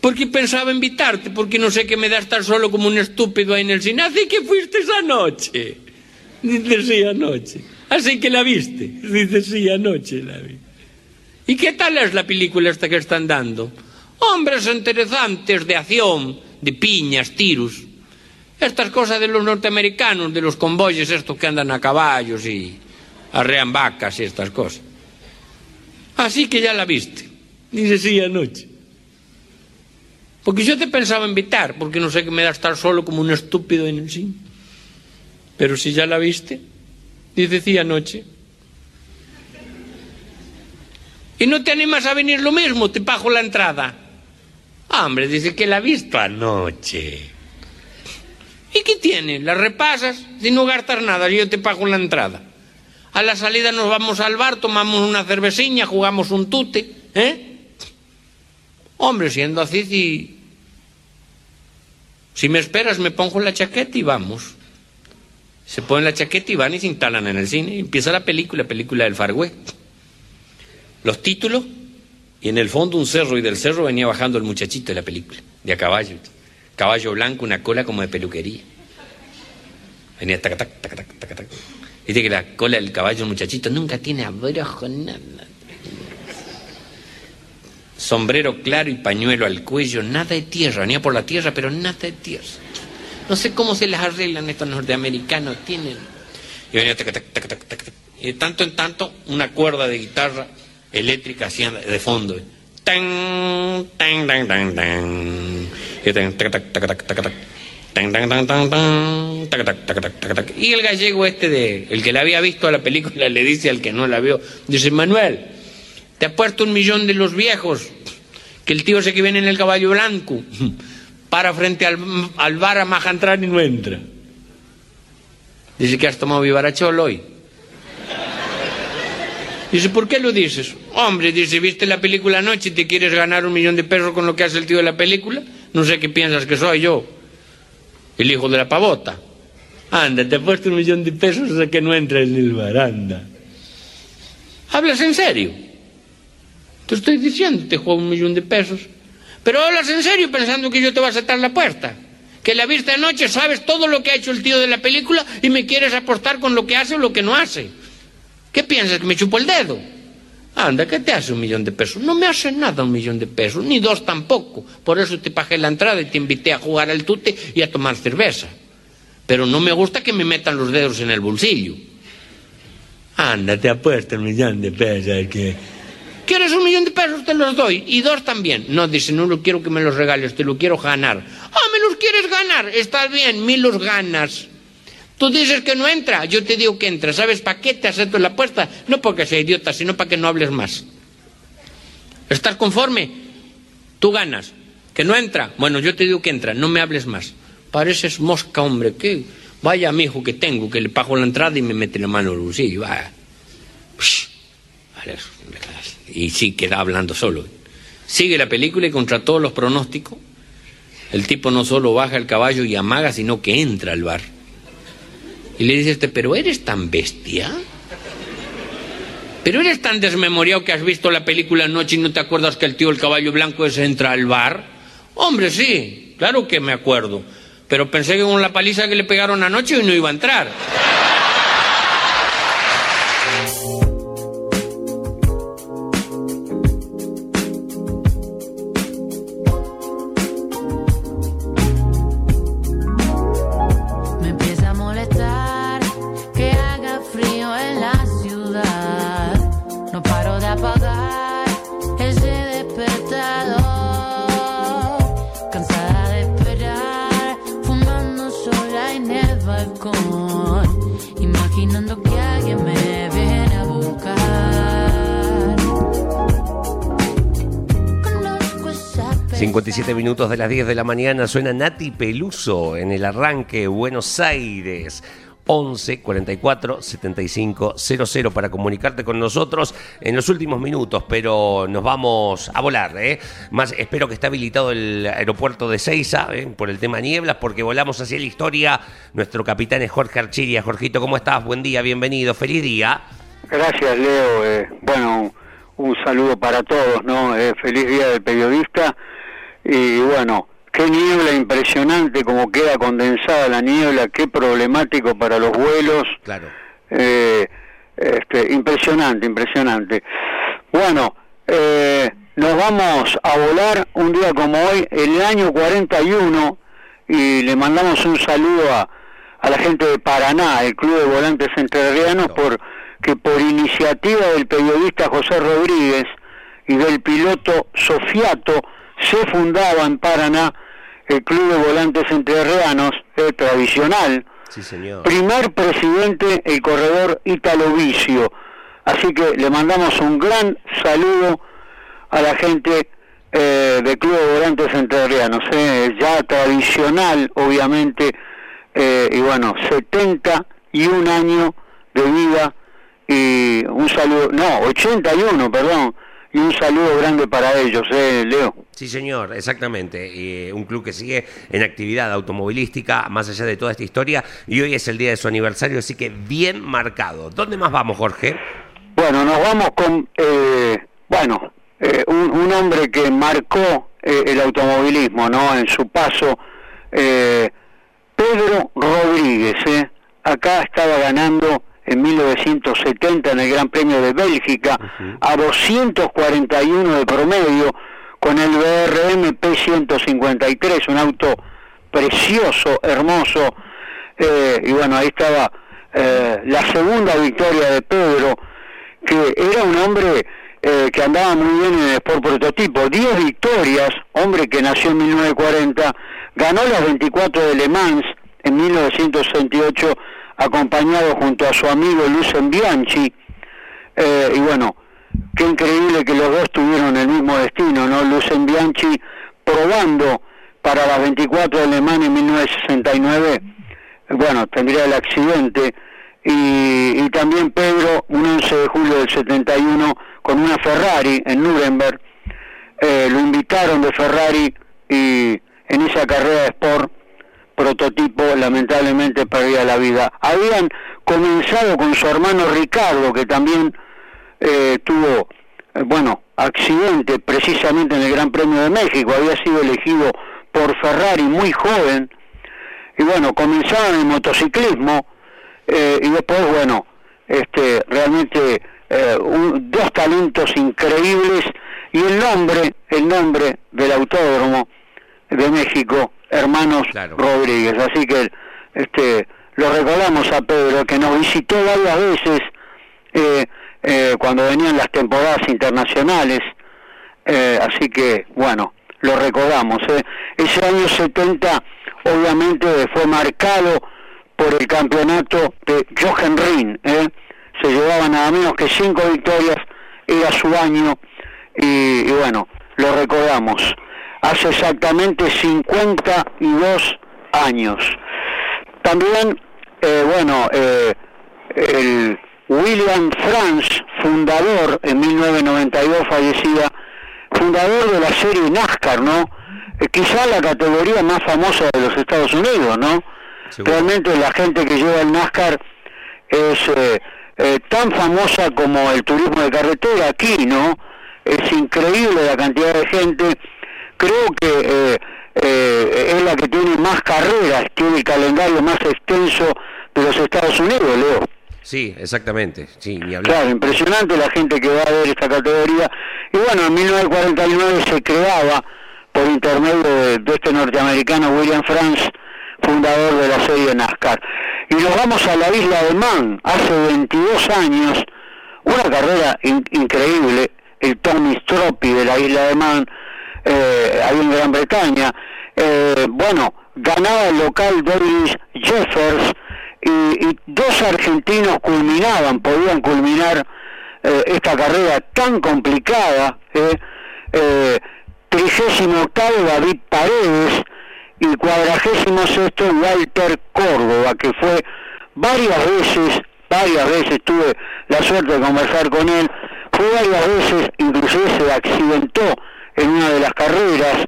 Porque pensaba invitarte, porque no sé qué me da estar solo como un estúpido ahí en el cine. Así que fuiste esa noche. Dice, sí, anoche. Así que la viste. Dice, sí, anoche la vi. ¿Y qué tal es la película esta que están dando? Hombres interesantes, de acción, de piñas, tiros. Estas cosas de los norteamericanos, de los convoyes estos que andan a caballos y arrean vacas y estas cosas. Así que ya la viste. Dice, sí, anoche. Porque yo te pensaba invitar, porque no sé qué me da estar solo como un estúpido en el cine. Pero si ya la viste, dice, sí, anoche. ¿Y no te animas a venir lo mismo? Te pago la entrada. Ah, hombre, dice que la ha visto anoche. ¿Y qué tiene? La repasas, si no gastas nada, yo te pago la entrada. A la salida nos vamos al bar, tomamos una cerveciña, jugamos un tute, ¿eh? Hombre, siendo así, si me esperas me pongo la chaqueta y vamos. Se ponen la chaqueta y van y se instalan en el cine. Empieza la película del Far West. Los títulos, y en el fondo un cerro, y del cerro venía bajando el muchachito de la película, de a caballo. Caballo blanco, una cola como de peluquería. Venía tac, tac, tac, tac, tac, tac. Dice que la cola del caballo, el muchachito, nunca tiene abrojo, nada. Sombrero claro y pañuelo al cuello, nada de tierra. Venía por la tierra, pero nada de tierra. No sé cómo se las arreglan estos norteamericanos, tienen. Y venía tac, tac, tac, tac, tac. Y de tanto en tanto, una cuerda de guitarra eléctrica así de fondo. Tan, tan, tan, tan, tan. Y el gallego este, el que la había visto a la película, le dice al que no la vio, dice, Manuel, te apuesto $1.000.000 de los viejos que el tío ese que viene en el caballo blanco para frente al bar a majantrar y no entra. Dice, que has tomado vivarachol hoy. Dice, ¿por qué lo dices? Hombre, dice, ¿viste la película anoche y te quieres ganar $1.000.000 con lo que hace el tío de la película? No sé qué piensas que soy yo, el hijo de la pavota. Anda, te he puesto $1.000.000 hasta que no entres en el bar, anda. ¿Hablas en serio? Te estoy diciendo, te juego $1.000.000. Pero hablas en serio pensando que yo te voy a saltar la puerta. Que la viste anoche, sabes todo lo que ha hecho el tío de la película y me quieres apostar con lo que hace o lo que no hace. ¿Qué piensas? ¿Que me chupo el dedo? Anda, ¿qué te hace $1.000.000? No me hace nada $1.000.000, ni dos tampoco. Por eso te pagué la entrada y te invité a jugar al tute y a tomar cerveza. Pero no me gusta que me metan los dedos en el bolsillo. Anda, te apuesto $1.000.000. Que... ¿Quieres $1.000.000? Te los doy. Y dos también. No, dice, no lo quiero que me los regales, te lo quiero ganar. Ah, ¿me los quieres ganar? Está bien, me los ganas. Tú dices que no entra, yo te digo que entra. ¿Sabes para qué te acepto la apuesta? No porque sea idiota, sino para que no hables más. ¿Estás conforme? Tú ganas. ¿Que no entra? Bueno, yo te digo que entra, no me hables más. Pareces mosca, hombre, que vaya mijo que tengo, que le pago la entrada y me mete la mano en el bolsillo. Vaya. Y sí, queda hablando solo. Sigue la película y contra todos los pronósticos, el tipo no solo baja el caballo y amaga, sino que entra al bar. Y le dice este, ¿pero eres tan bestia? ¿Pero eres tan desmemoriado que has visto la película anoche y no te acuerdas que el tío del caballo blanco ese entra al bar? Hombre, sí, claro que me acuerdo. Pero pensé que con la paliza que le pegaron anoche y no iba a entrar. Minutos de las 10 de la mañana, suena Nati Peluso en el arranque Buenos Aires. 11 44 75 00 para comunicarte con nosotros en los últimos minutos, pero nos vamos a volar, ¿eh? Más, espero que esté habilitado el aeropuerto de Seiza, ¿eh?, por el tema nieblas, porque volamos hacia la historia. Nuestro capitán es Jorge Archiria. Jorgito, ¿cómo estás? Buen día, bienvenido, feliz día. Gracias, Leo. Bueno, un saludo para todos, ¿no? Feliz día del periodista. Y bueno, qué niebla impresionante, como queda condensada la niebla, qué problemático para los vuelos. Claro. Impresionante. Bueno, nos vamos a volar un día como hoy, el año 41, y le mandamos un saludo a la gente de Paraná, el Club de Volantes Entrerrianos, que por iniciativa del periodista José Rodríguez y del piloto Sofiato, se fundaba en Paraná el Club de Volantes Entrerrianos, tradicional. Sí, señor. Primer presidente, el corredor Ítalo Vicio. Así que le mandamos un gran saludo a la gente del Club de Volantes Entrerrianos, ya tradicional, obviamente, y bueno, 71 años de vida, y un saludo, no, 81, perdón. Y un saludo grande para ellos, Leo. Sí, señor, exactamente. Un club que sigue en actividad automovilística, más allá de toda esta historia, y hoy es el día de su aniversario, así que bien marcado. ¿Dónde más vamos, Jorge? Bueno, nos vamos con, un hombre que marcó el automovilismo, ¿no?, en su paso, Pedro Rodríguez, Acá estaba ganando en 1970 en el Gran Premio de Bélgica, uh-huh, a 241 de promedio con el BRM P153, un auto precioso, hermoso, y bueno, ahí estaba la segunda victoria de Pedro, que era un hombre que andaba muy bien en el Sport Prototipo, 10 victorias, hombre que nació en 1940, ganó las 24 de Le Mans en 1968, acompañado junto a su amigo Lucien Bianchi, y bueno, qué increíble que los dos tuvieron el mismo destino, ¿no? Lucien Bianchi probando para las 24 de Le Mans en 1969, bueno, tendría el accidente, y también Pedro, un 11 de julio del 71, con una Ferrari en Nuremberg, lo invitaron de Ferrari, y en esa carrera de Sport Prototipo lamentablemente perdía la vida. Habían comenzado con su hermano Ricardo, que también tuvo accidente precisamente en el Gran Premio de México, había sido elegido por Ferrari muy joven, y bueno, comenzaron el motociclismo, y después realmente dos talentos increíbles, y el nombre del Autódromo de México, Hermanos, claro, Rodríguez. Así que lo recordamos a Pedro, que nos visitó varias veces cuando venían las temporadas internacionales, así que bueno, lo recordamos. Ese año 70 obviamente fue marcado por el campeonato de Jochen Rindt, se llevaban nada menos que 5 victorias, era su año, y bueno, lo recordamos. Hace exactamente 52 años. También, el William Franz, fundador, en 1992 fallecía, fundador de la serie NASCAR, ¿no? Quizá la categoría más famosa de los Estados Unidos, ¿no? Sí. Realmente la gente que lleva el NASCAR es tan famosa como el turismo de carretera aquí, ¿no? Es increíble la cantidad de gente. Creo que es la que tiene más carreras, tiene el calendario más extenso de los Estados Unidos, Leo. Sí, exactamente, sí, ni hablar. Claro, impresionante la gente que va a ver esta categoría. Y bueno, en 1949 se creaba, por intermedio de este norteamericano William Franz, fundador de la serie NASCAR. Y nos vamos a la isla de Man, hace 22 años, una carrera increíble, el Tommy Strophy de la isla de Man, ahí en Gran Bretaña, ganaba el local Davis Jeffers, y dos argentinos podían culminar esta carrera tan complicada, 38º David Paredes y 46º Walter Córdoba, que fue varias veces tuve la suerte de conversar con él, fue varias veces, inclusive se accidentó en una de las carreras.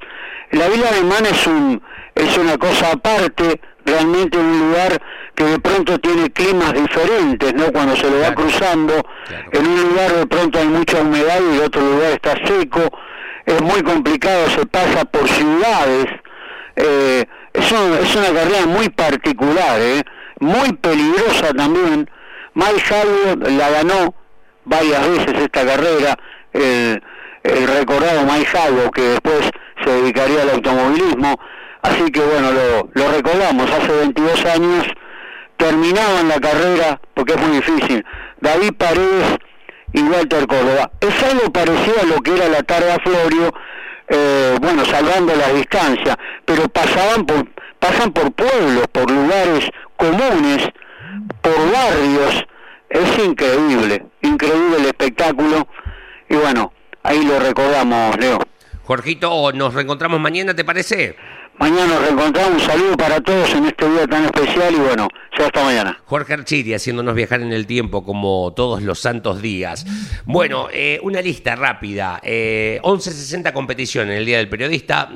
La vida alemana es una cosa aparte, realmente un lugar que de pronto tiene climas diferentes, ¿no? Cuando se lo va cruzando, en un lugar de pronto hay mucha humedad y en otro lugar está seco, es muy complicado, se pasa por ciudades, es una carrera muy particular, muy peligrosa también. Mike Harwood la ganó varias veces esta carrera, el recordado Mike Harwood, que después se dedicaría al automovilismo. Así que bueno, lo recordamos, hace 22 años terminaban la carrera, porque es muy difícil, David Paredes y Walter Córdoba. Es algo parecido a lo que era la tarde a Florio, bueno, salvando las distancias, pero pasan por pueblos, por lugares comunes, por barrios. Es increíble el espectáculo, y bueno, ahí lo recordamos, Leo. Jorgito, nos reencontramos mañana, ¿te parece? Mañana nos reencontramos, un saludo para todos en este día tan especial, y bueno, ya hasta mañana. Jorge Archiri haciéndonos viajar en el tiempo como todos los santos días. Bueno, una lista rápida, 11.60 competición en el Día del Periodista,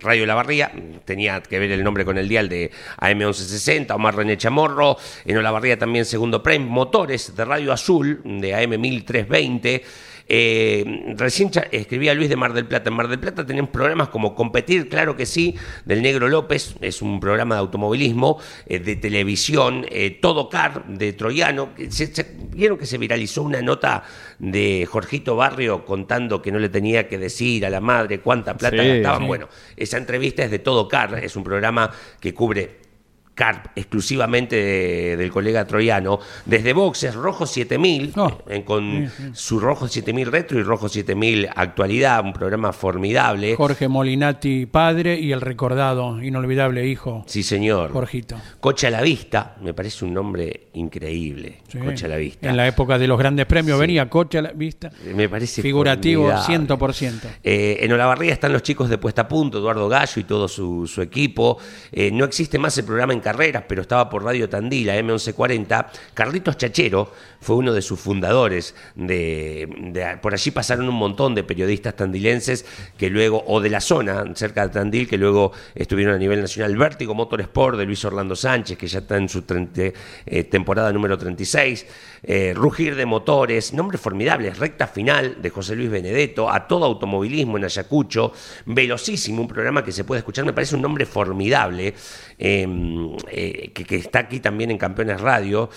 Radio La Barría, tenía que ver el nombre con el dial de AM 1160, Omar René Chamorro, en La Barría también segundo premio, Motores de Radio Azul de AM 1320, recién escribía Luis de Mar del Plata. En Mar del Plata tenían programas como Competir, claro que sí, del Negro López, es un programa de automovilismo, de televisión, Todo Car de Troyano. Vieron que se viralizó una nota de Jorgito Barrio contando que no le tenía que decir a la madre cuánta plata gastaban. Sí. Bueno, esa entrevista es de Todo Car, es un programa que cubre Carp, exclusivamente del colega Troyano, desde boxes, Rojo 7000, con su Rojo 7000 Retro y Rojo 7000 Actualidad, un programa formidable. Jorge Molinati padre y el recordado, inolvidable hijo. Sí, señor. Jorgito. Coche a la Vista, me parece un nombre increíble, sí. Coche a la Vista. En la época de los grandes premios venía Coche a la Vista, me parece figurativo, formidable. 100%. En Olavarría están los chicos de Puesta a Punto, Eduardo Gallo y todo su equipo. No existe más el programa en carreras, pero estaba por Radio Tandil, AM 1140. Carlitos Chachero fue uno de sus fundadores, por allí pasaron un montón de periodistas tandilenses que luego, o de la zona cerca de Tandil, que luego estuvieron a nivel nacional. Vértigo Motorsport de Luis Orlando Sánchez, que ya está en su temporada número 36, Rugir de Motores, nombres formidables. Recta Final de José Luis Benedetto, A Todo Automovilismo en Ayacucho, Velocísimo, un programa que se puede escuchar, me parece un nombre formidable, que está aquí también en Campeones Radio.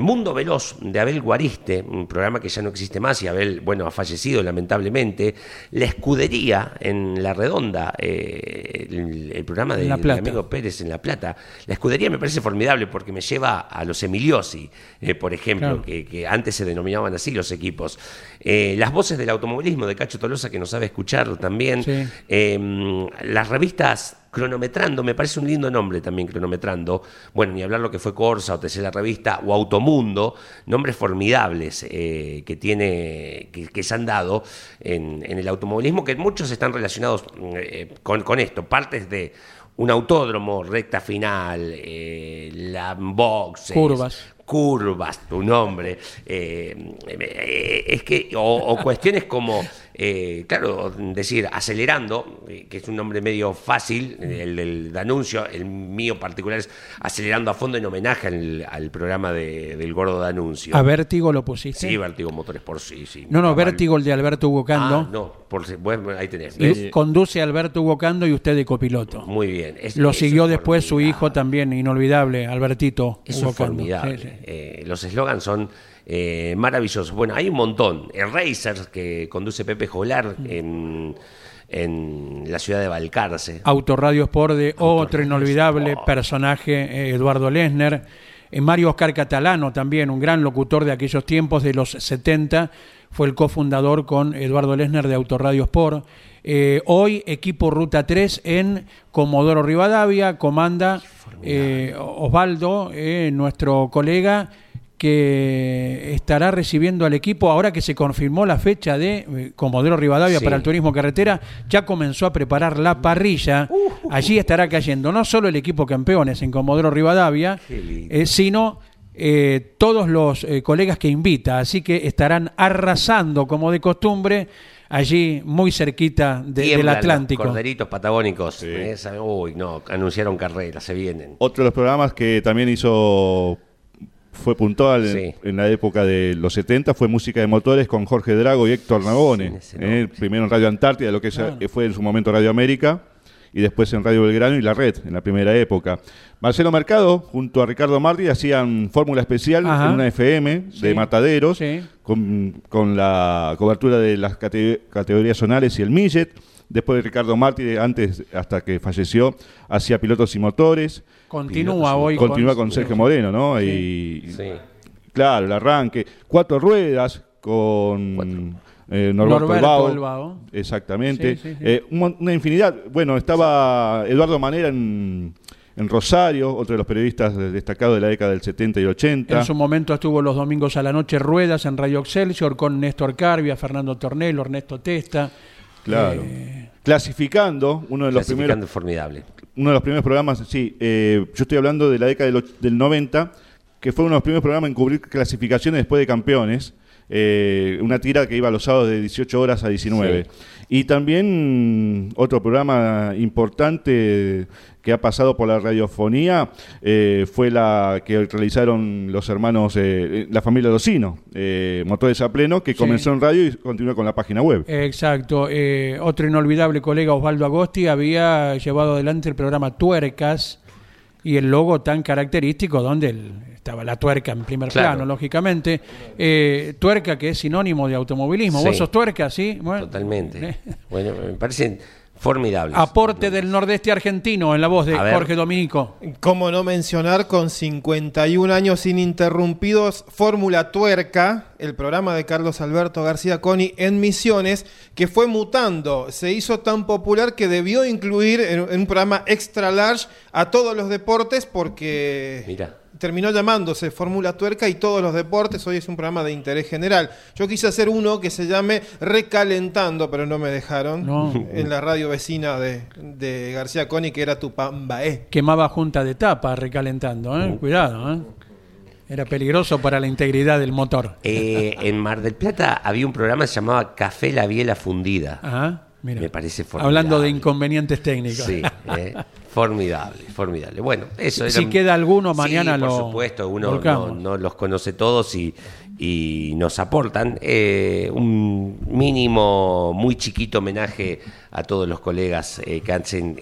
Mundo Veloz de Abel Guariste, un programa que ya no existe más, y Abel, bueno, ha fallecido lamentablemente. La Escudería en La Redonda, el programa de mi amigo Pérez en La Plata. La Escudería me parece formidable porque me lleva a los Emiliosi, por ejemplo, claro, que antes se denominaban así los equipos. Las Voces del Automovilismo de Cacho Tolosa, que nos sabe escuchar también. Sí. Las revistas Cronometrando, me parece un lindo nombre también, Cronometrando. Bueno, ni hablar lo que fue Corsa o Tercera Revista o Automundo, nombres formidables que se han dado en el automovilismo, que muchos están relacionados con esto, partes de un autódromo, Recta Final, la box, curvas, tu nombre, es que o cuestiones como, claro, decir Acelerando, que es un nombre medio fácil, el del Danuncio. El mío particular es Acelerando a Fondo, en homenaje al programa del gordo Danuncio. ¿A Vértigo lo pusiste? Sí, Vértigo Motorsport, sí. No, Vértigo, el de Alberto Huocando. Ah, no, bueno, ahí tenés. Conduce Alberto Huocando y usted de copiloto. Muy bien. Lo siguió después su hijo también, inolvidable, Albertito. Eso es formidable. Sí. Los eslogans son maravillosos. Bueno, hay un montón. Racers, que conduce Pepe Jolar en la ciudad de Balcarce. Autoradio Sport de otro inolvidable personaje, Eduardo Lesner. Mario Oscar Catalano también, un gran locutor de aquellos tiempos, de los 70. Fue el cofundador con Eduardo Lesner de Autoradio Sport. Hoy, equipo Ruta 3 en Comodoro Rivadavia, comanda Osvaldo, nuestro colega, que estará recibiendo al equipo ahora que se confirmó la fecha de Comodoro Rivadavia, sí, para el turismo carretera. Ya comenzó a preparar la parrilla. Allí estará cayendo no solo el equipo campeones en Comodoro Rivadavia, sino todos los colegas que invita. Así que estarán arrasando como de costumbre allí muy cerquita del Atlántico. Los corderitos patagónicos. Sí. Uy, no, anunciaron carreras, se vienen. Otro de los programas que también hizo... fue puntual, sí, en la época de los 70, fue Música de Motores con Jorge Drago y Héctor Nagone, sí, primero en Radio Antártida, lo que fue en su momento Radio América, y después en Radio Belgrano y La Red, en la primera época. Marcelo Mercado, junto a Ricardo Marri, hacían Fórmula Especial, en una FM de Mataderos, con la cobertura de las categorías zonales y el millet. Después de Ricardo Martí, antes, hasta que falleció, hacía Pilotos y Motores. Continúa con Sergio Moreno, ¿no? Sí, y sí. Claro, el arranque. Cuatro ruedas con Norberto Elbao. Exactamente. Sí, sí, sí. Una infinidad. Bueno, estaba Eduardo Manera en Rosario, otro de los periodistas destacados de la década del 70 y 80. En su momento estuvo los domingos a la noche Ruedas en Radio Excelsior con Néstor Carvia, Fernando Tornello, Ernesto Testa. Claro. Clasificando, uno de los primeros programas, sí, yo estoy hablando de la década del 90, que fue uno de los primeros programas en cubrir clasificaciones después de Campeones, una tira que iba los sábados de 18 horas a 19. Sí. Y también otro programa importante que ha pasado por la radiofonía fue la que realizaron los hermanos, la familia Locino, Motores a Pleno, que comenzó en radio y continúa con la página web. Exacto. Otro inolvidable colega, Osvaldo Agosti, había llevado adelante el programa Tuercas y el logo tan característico donde estaba la tuerca en primer plano, lógicamente. Tuerca, que es sinónimo de automovilismo. Sí. ¿Vos sos tuerca, sí? Bueno, totalmente. Bueno, me parecen... formidable. Aporte del nordeste argentino en la voz de Jorge Dominico. ¿Cómo no mencionar, con 51 años ininterrumpidos, Fórmula Tuerca, el programa de Carlos Alberto García Coni en Misiones, que fue mutando, se hizo tan popular que debió incluir en un programa extra large a todos los deportes porque... Mira. Terminó llamándose Fórmula Tuerca y todos los deportes. Hoy es un programa de interés general. Yo quise hacer uno que se llame Recalentando, pero no me dejaron. No. En la radio vecina de García Coni, que era Tupambaé. Quemaba junta de tapa Recalentando, ¿eh? Cuidado, ¿eh? Era peligroso para la integridad del motor. En Mar del Plata había un programa que se llamaba Café la Biela Fundida. Ajá. Mira, me parece formidable. Hablando de inconvenientes técnicos. Sí, formidable. Bueno, eso era... Si queda alguno, mañana sí, por supuesto, uno no los conoce todos y nos aportan un mínimo, muy chiquito homenaje a todos los colegas que hacen,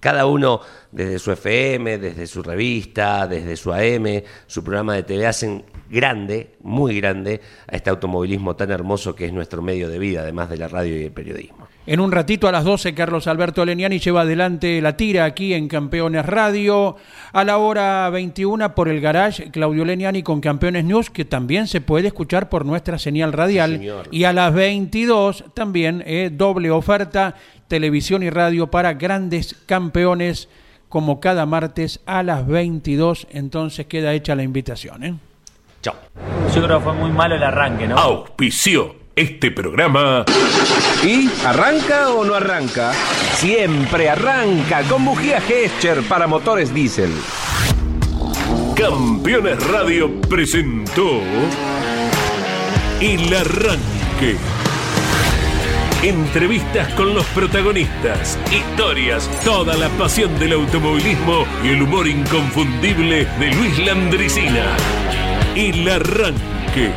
cada uno desde su FM, desde su revista, desde su AM, su programa de TV, hacen grande, muy grande, a este automovilismo tan hermoso que es nuestro medio de vida, además de la radio y el periodismo. En un ratito, a las 12, Carlos Alberto Leniani lleva adelante la tira aquí en Campeones Radio. A la hora 21, por el Garage, Claudio Leniani con Campeones News, que también se puede escuchar por nuestra señal radial. Sí, y a las 22, también, doble oferta, televisión y radio para grandes campeones, como cada martes a las 22. Entonces queda hecha la invitación, Chao. Yo creo que fue muy malo el arranque, ¿no? Auspició este programa. ¿Y arranca o no arranca? Siempre arranca con bujía Gescher para motores diésel. Campeones Radio presentó El Arranque. Entrevistas con los protagonistas, historias, toda la pasión del automovilismo y el humor inconfundible de Luis Landricina. El Arranque.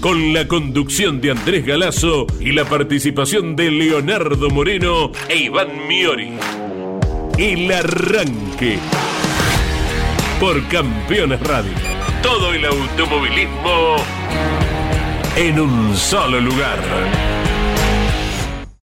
Con la conducción de Andrés Galazo y la participación de Leonardo Moreno e Iván Miori. El Arranque. Por Campeones Radio. Todo el automovilismo en un solo lugar.